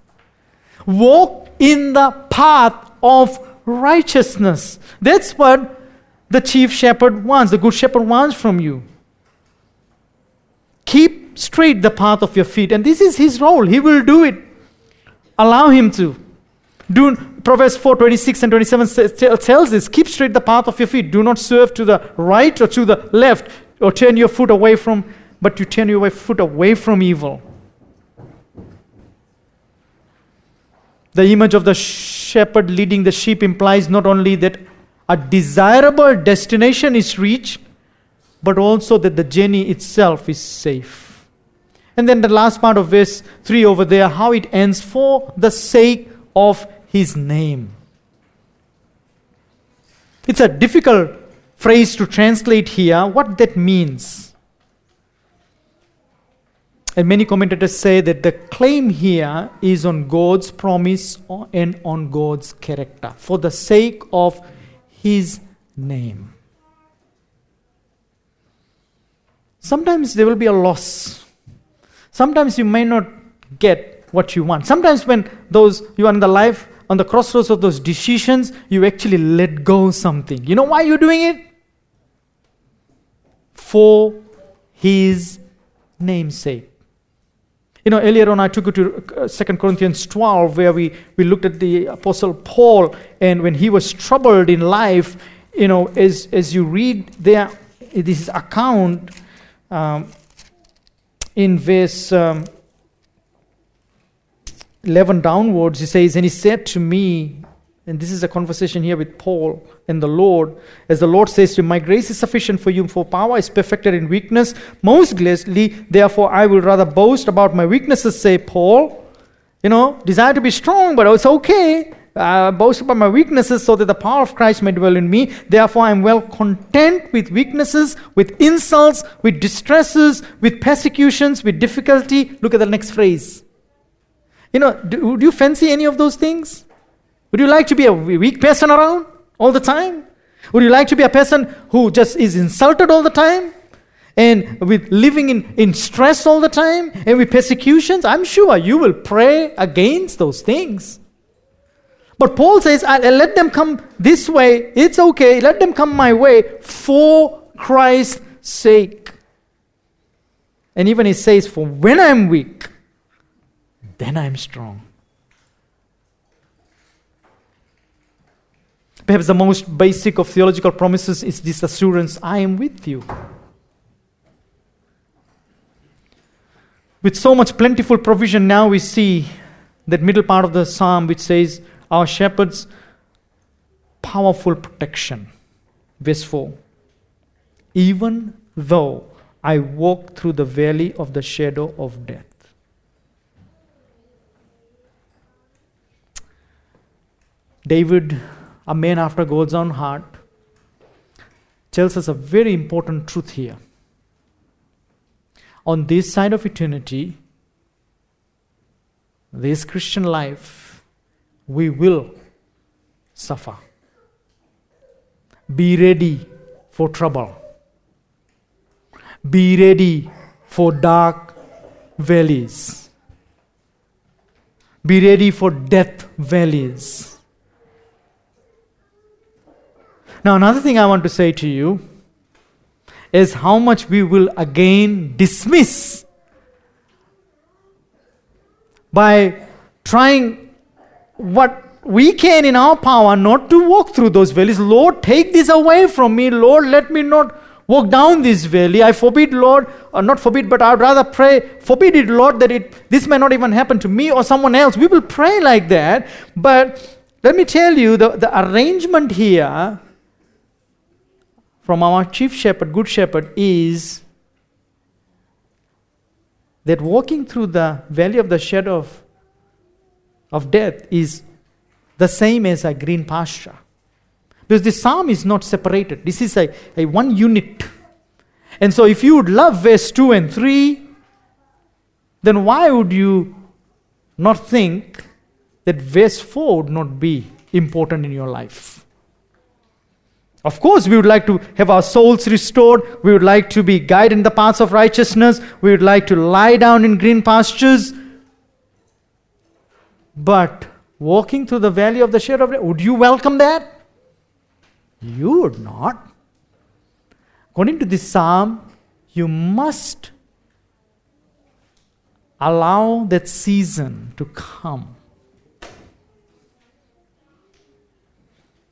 Walk in the path of righteousness. That's what the chief shepherd wants, the good shepherd wants from you. Keep straight the path of your feet. And this is his role. He will do it. Allow him to. Do, Proverbs four twenty-six and twenty-seven tells us, keep straight the path of your feet. Do not serve to the right or to the left, or turn your foot away from, but you turn your foot away from evil. The image of the shepherd leading the sheep implies not only that a desirable destination is reached, but also that the journey itself is safe. And then the last part of verse three over there, how it ends, for the sake of his name. It's a difficult phrase to translate here, what that means. And many commentators say that the claim here is on God's promise and on God's character. For the sake of his name. Sometimes there will be a loss. Sometimes you may not get what you want. Sometimes when those you are in the life, on the crossroads of those decisions, you actually let go something. You know why you're doing it? For his name's sake. You know, earlier on I took you to Second Corinthians twelve, where we, we looked at the Apostle Paul, and when he was troubled in life, you know, as, as you read there, this account um, in verse um, eleven downwards, he says, and he said to me, and this is a conversation here with Paul and the Lord, as the Lord says to him, my grace is sufficient for you, for power is perfected in weakness. Most gladly, therefore, I will rather boast about my weaknesses, say Paul, you know, desire to be strong, but it's okay. I boast about my weaknesses so that the power of Christ may dwell in me. Therefore, I am well content with weaknesses, with insults, with distresses, with persecutions, with difficulty. Look at the next phrase. You know, do, would you fancy any of those things? Would you like to be a weak person around all the time? Would you like to be a person who just is insulted all the time? And with living in, in stress all the time? And with persecutions? I'm sure you will pray against those things. But Paul says, I, I let them come this way. It's okay. Let them come my way for Christ's sake. And even he says, for when I'm weak, then I'm strong. Perhaps the most basic of theological promises is this assurance, I am with you. With so much plentiful provision, now we see that middle part of the psalm which says, our shepherd's powerful protection. Verse four. Even though I walk through the valley of the shadow of death. David, a man after God's own heart, tells us a very important truth here. On this side of eternity, this Christian life, we will suffer. Be ready for trouble. Be ready for dark valleys. Be ready for death valleys. Now, another thing I want to say to you is how much we will again dismiss by trying what we can in our power not to walk through those valleys. Lord, take this away from me. Lord, let me not walk down this valley. I forbid, Lord, or not forbid, but I would rather pray, forbid it, Lord, that it this may not even happen to me or someone else. We will pray like that. But let me tell you, the, the arrangement here from our chief shepherd, good shepherd, is that walking through the valley of the shadow of of death is the same as a green pasture. Because the psalm is not separated. This is a, a one unit. And so if you would love verse two and three, then why would you not think that verse four would not be important in your life? Of course, we would like to have our souls restored. We would like to be guided in the paths of righteousness. We would like to lie down in green pastures. But walking through the valley of the shadow of death, would you welcome that? You would not. According to this psalm, you must allow that season to come.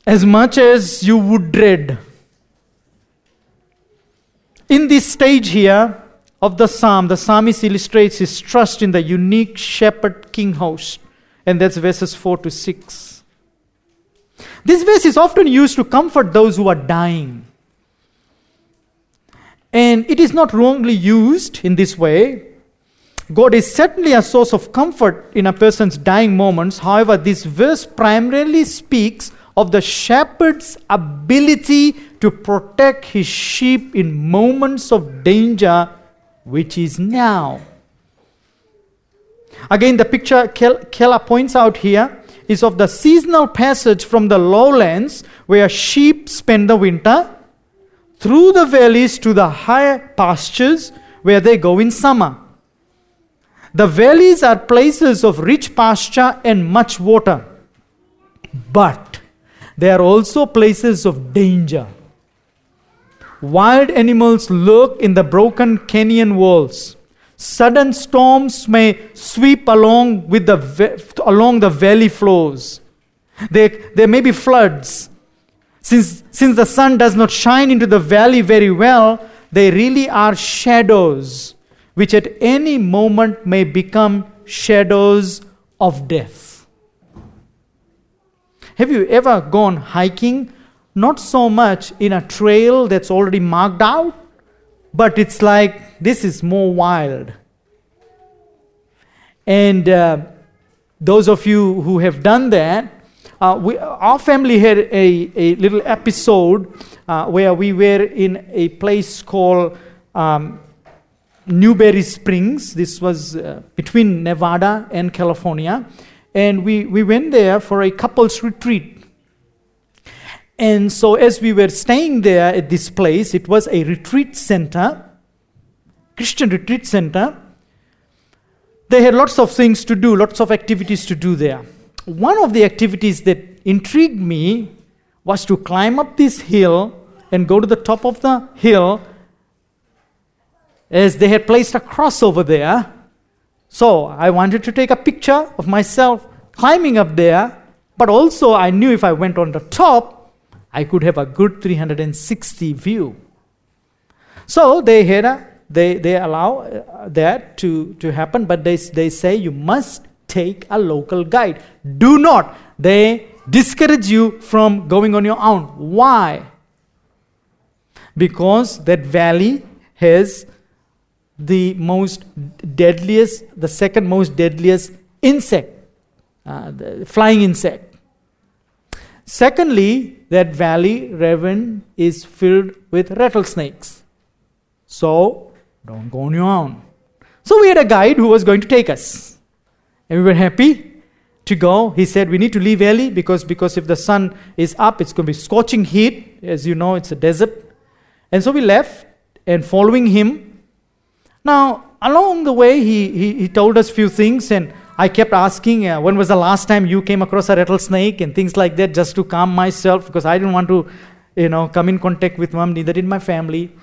As much as you would dread. In this stage here of the psalm, the psalmist illustrates his trust in the unique shepherd king host. And that's verses four to six. This verse is often used to comfort those who are dying. And it is not wrongly used in this way. God is certainly a source of comfort in a person's dying moments. However, this verse primarily speaks of the shepherd's ability to protect his sheep in moments of danger, which is now. Again, the picture Keller points out here is of the seasonal passage from the lowlands where sheep spend the winter through the valleys to the higher pastures where they go in summer. The valleys are places of rich pasture and much water, but they are also places of danger. Wild animals lurk in the broken canyon walls. Sudden storms may sweep along with the along the valley floors. There, there may be floods. Since, since the sun does not shine into the valley very well, they really are shadows, which at any moment may become shadows of death. Have you ever gone hiking? Not so much in a trail that's already marked out, but it's like, this is more wild. And uh, those of you who have done that, uh, we, our family had a, a little episode uh, where we were in a place called um, Newberry Springs. This was uh, between Nevada and California. And we, we went there for a couples retreat. And so as we were staying there at this place, it was a retreat center, Christian retreat center. They had lots of things to do, lots of activities to do there. One of the activities that intrigued me was to climb up this hill and go to the top of the hill, as they had placed a cross over there. So I wanted to take a picture of myself climbing up there, but also I knew if I went on the top, I could have a good three sixty view. So they had a, they, they allow that to, to happen, but they, they say you must take a local guide. Do not. They discourage you from going on your own. Why? Because that valley has the most deadliest, the second most deadliest insect, uh, the flying insect. Secondly, that valley, Raven, is filled with rattlesnakes. So, don't go on your own. So we had a guide who was going to take us. And we were happy to go. He said, we need to leave early because, because if the sun is up, it's going to be scorching heat. As you know, it's a desert. And so we left and following him. Now, along the way, he, he, he told us a few things, and I kept asking, uh, when was the last time you came across a rattlesnake and things like that, just to calm myself, because I didn't want to, you know, come in contact with mom, neither did my family.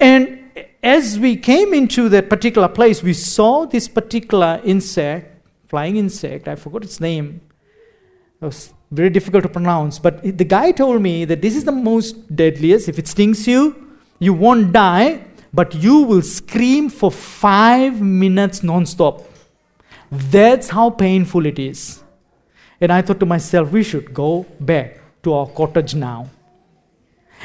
And as we came into that particular place, we saw this particular insect, flying insect, I forgot its name. It was very difficult to pronounce, but the guy told me that this is the most deadliest. If it stings you, you won't die, but you will scream for five minutes nonstop. That's how painful it is. And I thought to myself, we should go back to our cottage now.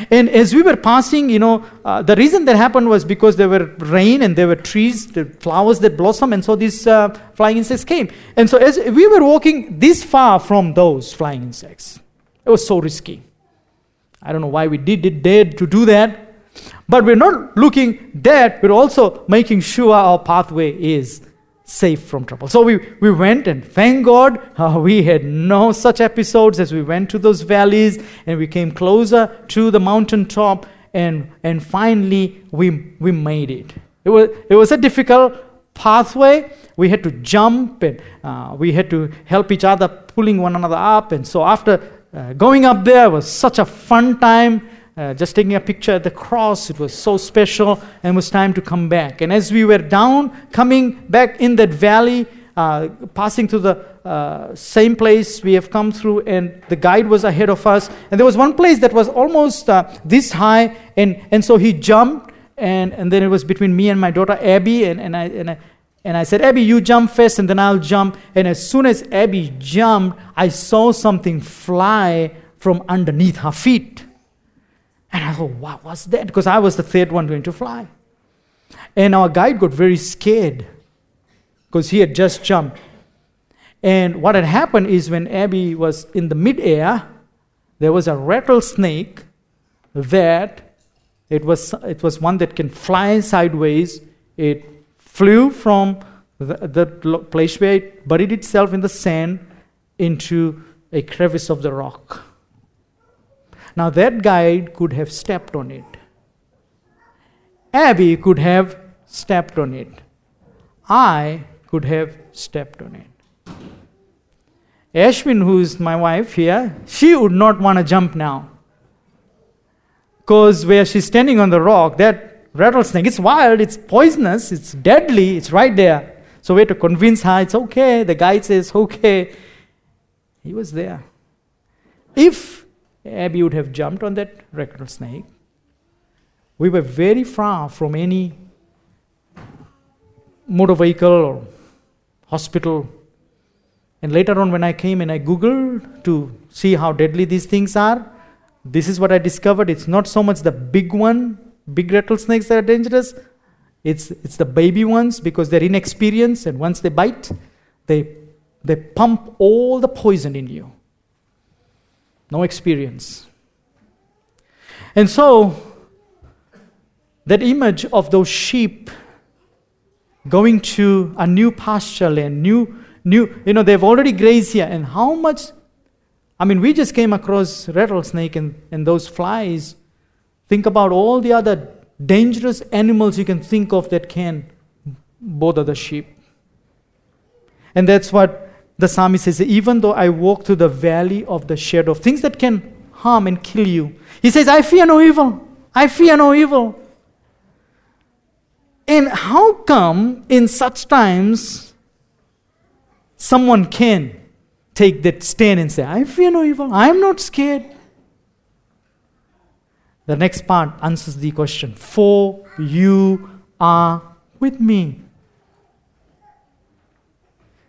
And as we were passing, you know, uh, the reason that happened was because there were rain and there were trees, the flowers that blossom, and so these uh, flying insects came. And so as we were walking this far from those flying insects, it was so risky. I don't know why we did it, dared to do that. But we're not looking that, we're also making sure our pathway is safe from trouble. So we, we went, and thank God uh, we had no such episodes as we went to those valleys, and we came closer to the mountaintop, and and finally we we made it. It was it was a difficult pathway. We had to jump, and uh, we had to help each other, pulling one another up. And so after uh, going up there, it was such a fun time. Uh, just taking a picture at the cross, it was so special, and it was time to come back. And as we were down, coming back in that valley, uh, passing through the uh, same place we have come through, and the guide was ahead of us. And there was one place that was almost uh, this high, and, and so he jumped, and, and then it was between me and my daughter Abby, and, and, I, and, I, and I said, Abby, you jump first, and then I'll jump. And as soon as Abby jumped, I saw something fly from underneath her feet. And I thought, what was that? Because I was the third one going to fly. And our guide got very scared because he had just jumped. And what had happened is when Abby was in the midair, there was a rattlesnake that, it was it was one that can fly sideways. It flew from the, the place where it buried itself in the sand into a crevice of the rock. Now that guide could have stepped on it. Abby could have stepped on it. I could have stepped on it. Ashwin, who is my wife here, she would not want to jump now. Because where she's standing on the rock, that rattlesnake, it's wild, it's poisonous, it's deadly, it's right there. So we had to convince her, it's okay. The guide says, okay. He was there. If Abby would have jumped on that rattlesnake, we were very far from any motor vehicle or hospital. And later on when I came and I Googled to see how deadly these things are, this is what I discovered. It's not so much the big one, big rattlesnakes that are dangerous. It's, it's the baby ones because they're inexperienced, and once they bite, they They pump all the poison in you. No experience. And so, that image of those sheep going to a new pasture land, new, new, you know, they've already grazed here. And how much, I mean, we just came across rattlesnake and, and those flies. Think about all the other dangerous animals you can think of that can bother the sheep. And that's what the psalmist says, even though I walk through the valley of the shadow of things that can harm and kill you. He says, I fear no evil. I fear no evil. And how come in such times someone can take that stand and say, I fear no evil, I'm not scared? The next part answers the question, for you are with me.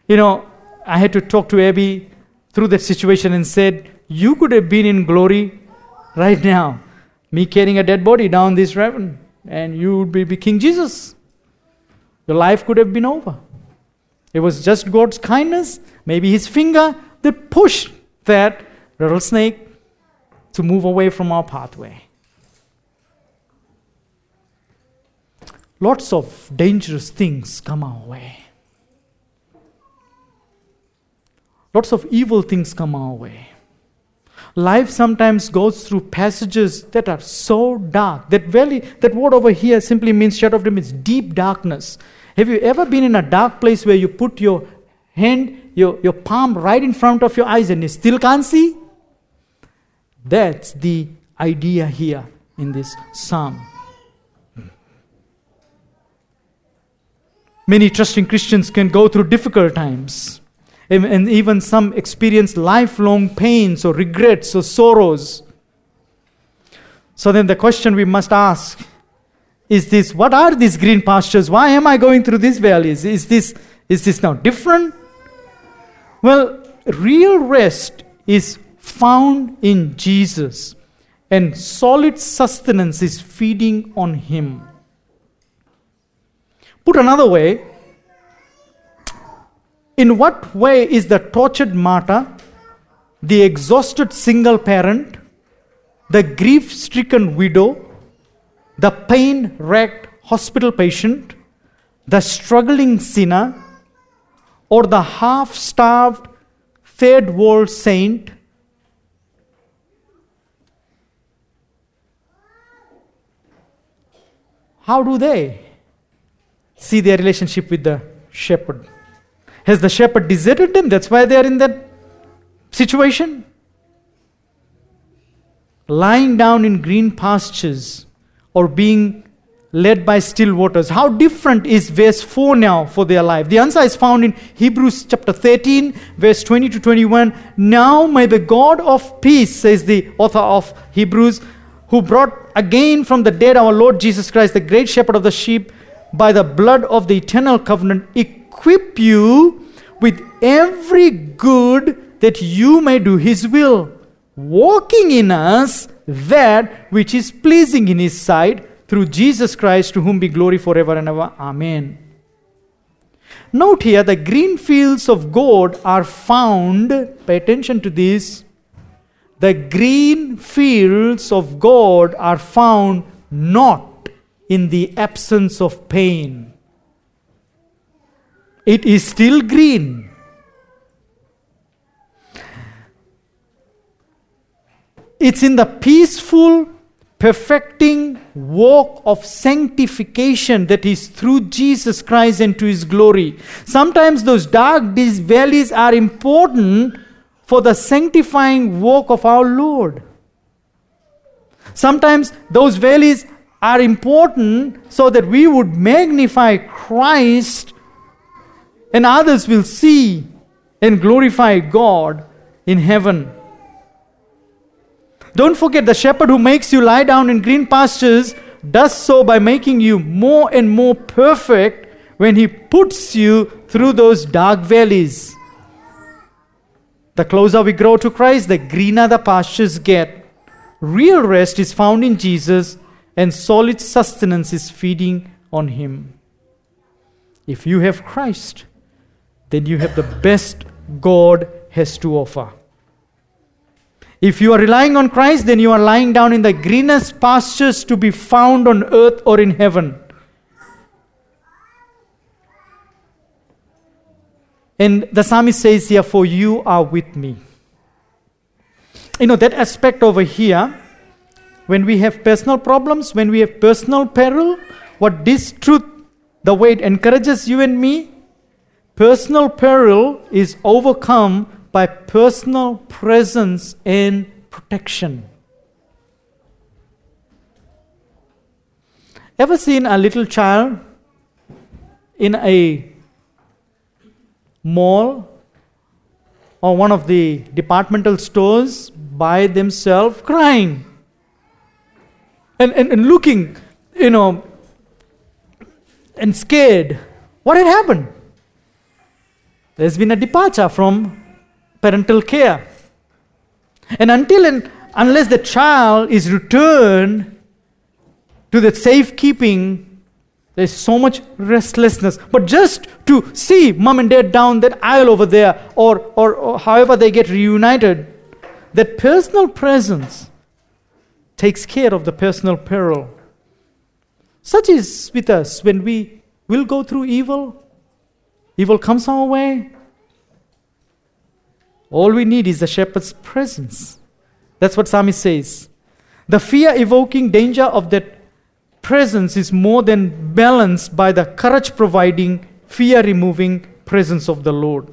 You know, I had to talk to Abby through that situation and said, you could have been in glory right now, me carrying a dead body down this ravine. And you would be, be King Jesus. Your life could have been over. It was just God's kindness, maybe his finger, that pushed that rattlesnake to move away from our pathway. Lots of dangerous things come our way. Lots of evil things come our way. Life sometimes goes through passages that are so dark. That valley, that word over here simply means shadow of death, means deep darkness. Have you ever been in a dark place where you put your hand, your, your palm right in front of your eyes and you still can't see? That's the idea here in this psalm. Many trusting Christians can go through difficult times. And even some experience lifelong pains or regrets or sorrows. So then the question we must ask is this, what are these green pastures? Why am I going through these valleys? Is this, is this now different? Well, real rest is found in Jesus, and solid sustenance is feeding on Him. Put another way, in what way is the tortured martyr, the exhausted single parent, the grief-stricken widow, the pain-racked hospital patient, the struggling sinner, or the half-starved third-world saint how do they see their relationship with the shepherd? Has the shepherd deserted them? That's why they are in that situation. Lying down in green pastures or being led by still waters. How different is verse four now for their life? The answer is found in Hebrews chapter thirteen, verse twenty to twenty-one. Now may the God of peace, says the author of Hebrews, who brought again from the dead our Lord Jesus Christ, the great shepherd of the sheep, by the blood of the eternal covenant, equip you with every good that you may do His will, walking in us that which is pleasing in His sight, through Jesus Christ, to whom be glory forever and ever. Amen. Note here, the green fields of God are found, pay attention to this, the green fields of God are found not in the absence of pain. It is still green. It's in the peaceful, perfecting walk of sanctification that is through Jesus Christ and to His glory. Sometimes those dark these valleys are important for the sanctifying walk of our Lord. Sometimes those valleys are important so that we would magnify Christ, and others will see and glorify God in heaven. Don't forget, the shepherd who makes you lie down in green pastures does so by making you more and more perfect when He puts you through those dark valleys. The closer we grow to Christ, the greener the pastures get. Real rest is found in Jesus, and solid sustenance is feeding on Him. If you have Christ, then you have the best God has to offer. If you are relying on Christ, then you are lying down in the greenest pastures to be found on earth or in heaven. And the psalmist says here, for you are with me. You know, that aspect over here, when we have personal problems, when we have personal peril, what this truth, the way it encourages you and me, personal peril is overcome by personal presence and protection. Ever seen a little child in a mall or one of the departmental stores by themselves crying and, and, and looking, you know, and scared? What had happened? There's been a departure from parental care. And until and unless the child is returned to the safekeeping, there's so much restlessness. But just to see mom and dad down that aisle over there, or, or, or however they get reunited, that personal presence takes care of the personal peril. Such is with us. When we will go through evil, evil comes our way, all we need is the shepherd's presence. That's what Psalmist says. The fear evoking danger of that presence is more than balanced by the courage providing, fear removing presence of the Lord.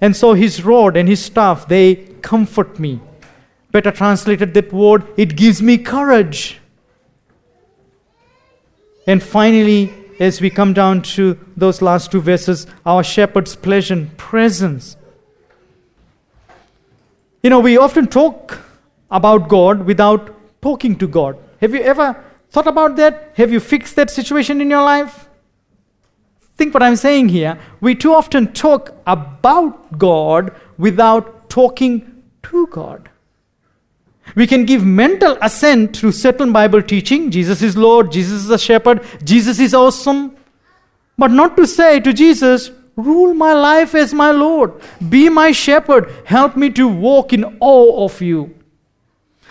And so his rod and his staff, they comfort me. Better translated that word, it gives me courage. And finally, as we come down to those last two verses, our shepherd's pleasant presence. You know, we often talk about God without talking to God. Have you ever thought about that? Have you fixed that situation in your life? Think what I'm saying here. We too often talk about God without talking to God. We can give mental assent to certain Bible teaching. Jesus is Lord, Jesus is a shepherd, Jesus is awesome. But not to say to Jesus, rule my life as my Lord. Be my shepherd. Help me to walk in awe of you.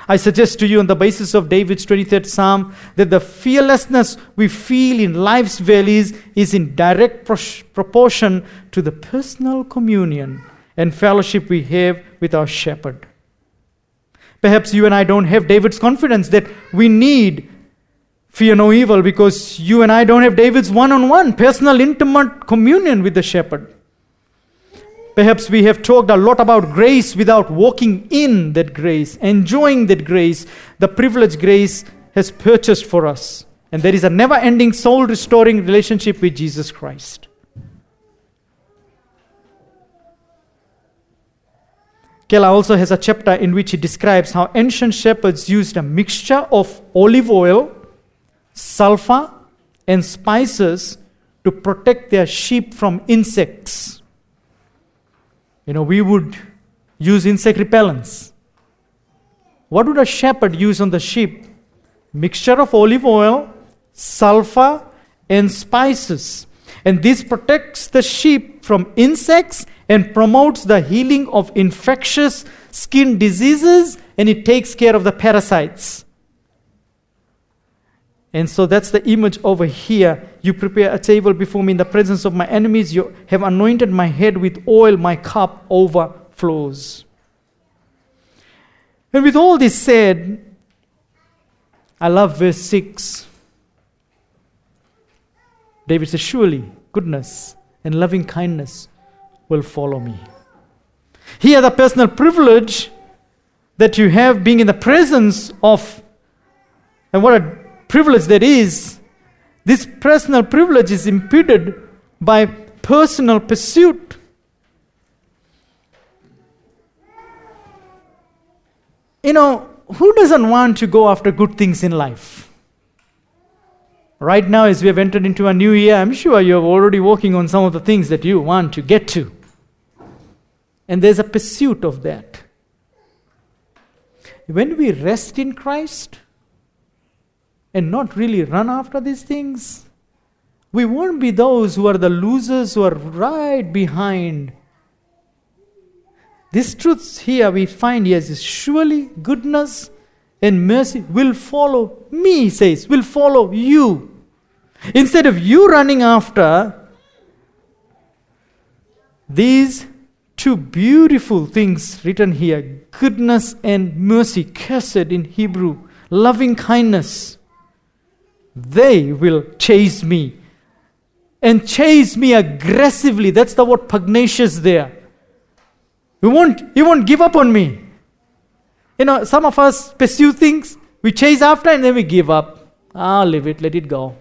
I suggest to you on the basis of David's twenty-third Psalm that the fearlessness we feel in life's valleys is in direct pro- proportion to the personal communion and fellowship we have with our shepherd. Perhaps you and I don't have David's confidence that we need fear no evil, because you and I don't have David's one-on-one, personal, intimate communion with the shepherd. Perhaps we have talked a lot about grace without walking in that grace, enjoying that grace, the privilege grace has purchased for us. And there is a never-ending, soul-restoring relationship with Jesus Christ. Keller also has a chapter in which he describes how ancient shepherds used a mixture of olive oil, sulfur and spices to protect their sheep from insects. You know, we would use insect repellents. What would a shepherd use on the sheep? Mixture of olive oil, sulfur, and spices. And this protects the sheep from insects and promotes the healing of infectious skin diseases, and it takes care of the parasites. And so that's the image over here. You prepare a table before me in the presence of my enemies. You have anointed my head with oil. My cup overflows. And with all this said, I love verse six. David says, surely goodness and loving kindness will follow me. Here the personal privilege that you have being in the presence of, and what a privilege that is, this personal privilege is imputed by personal pursuit. You know, who doesn't want to go after good things in life? Right now, as we have entered into a new year, I'm sure you're already working on some of the things that you want to get to. And there's a pursuit of that. When we rest in Christ and not really run after these things, we won't be those who are the losers who are right behind These truths here we find here is surely goodness and mercy will follow me, says, will follow you. Instead of you running after these two beautiful things written here, goodness and mercy, chesed in Hebrew, loving kindness, they will chase me. And chase me aggressively. That's the word pugnacious there. You won't, you won't give up on me. You know, some of us pursue things, we chase after and then we give up. Ah, leave it, let it go.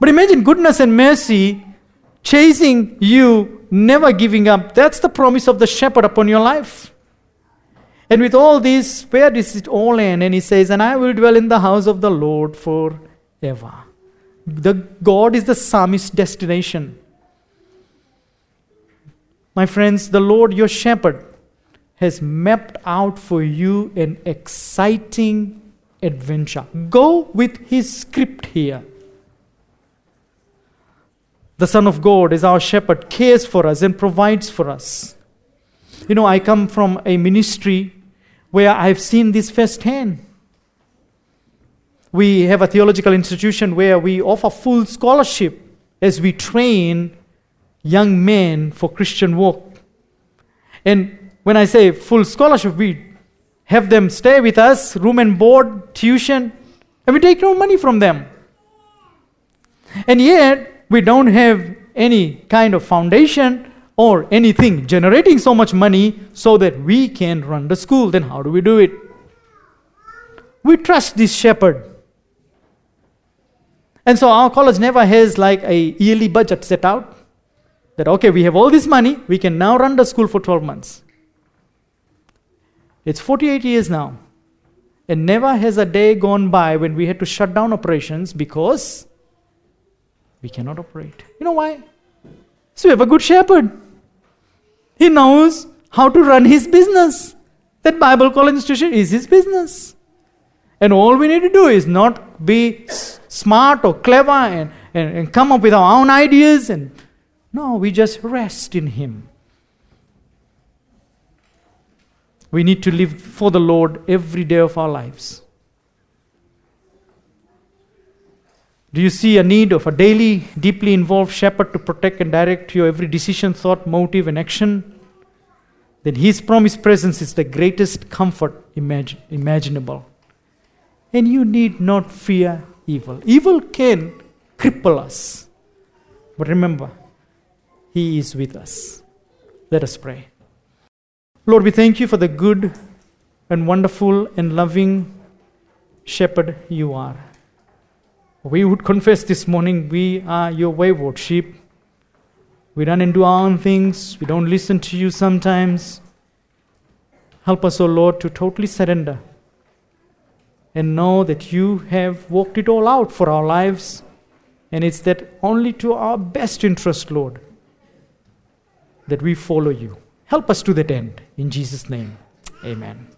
But imagine goodness and mercy chasing you, never giving up. That's the promise of the shepherd upon your life. And with all this, where does it all end? And he says, and I will dwell in the house of the Lord forever. The God is the psalmist's destination. My friends, the Lord, your shepherd, has mapped out for you an exciting adventure. Go with his script here. The Son of God is our shepherd, cares for us and provides for us. You know, I come from a ministry where I've seen this firsthand. We have a theological institution where we offer full scholarship as we train young men for Christian walk. And when I say full scholarship, we have them stay with us, room and board, tuition, and we take no money from them. And yet, we don't have any kind of foundation or anything generating so much money so that we can run the school. Then how do we do it? We trust this shepherd. And so our college never has like a yearly budget set out. That okay, we have all this money, we can now run the school for twelve months. It's forty-eight years now. And never has a day gone by when we had to shut down operations because we cannot operate. You know why? So we have a good shepherd. He knows how to run his business. That Bible College institution is his business. And all we need to do is not be smart or clever and, and, and come up with our own ideas. And no, we just rest in him. We need to live for the Lord every day of our lives. Do you see a need of a daily, deeply involved shepherd to protect and direct your every decision, thought, motive, and action? Then his promised presence is the greatest comfort imagine, imaginable. And you need not fear evil. Evil can cripple us. But remember, he is with us. Let us pray. Lord, we thank you for the good and wonderful and loving shepherd you are. We would confess this morning we are your wayward sheep. We run and do our own things. We don't listen to you sometimes. Help us, O Lord, to totally surrender and know that you have worked it all out for our lives, and it's that only to our best interest, Lord, that we follow you. Help us to that end. In Jesus' name, amen.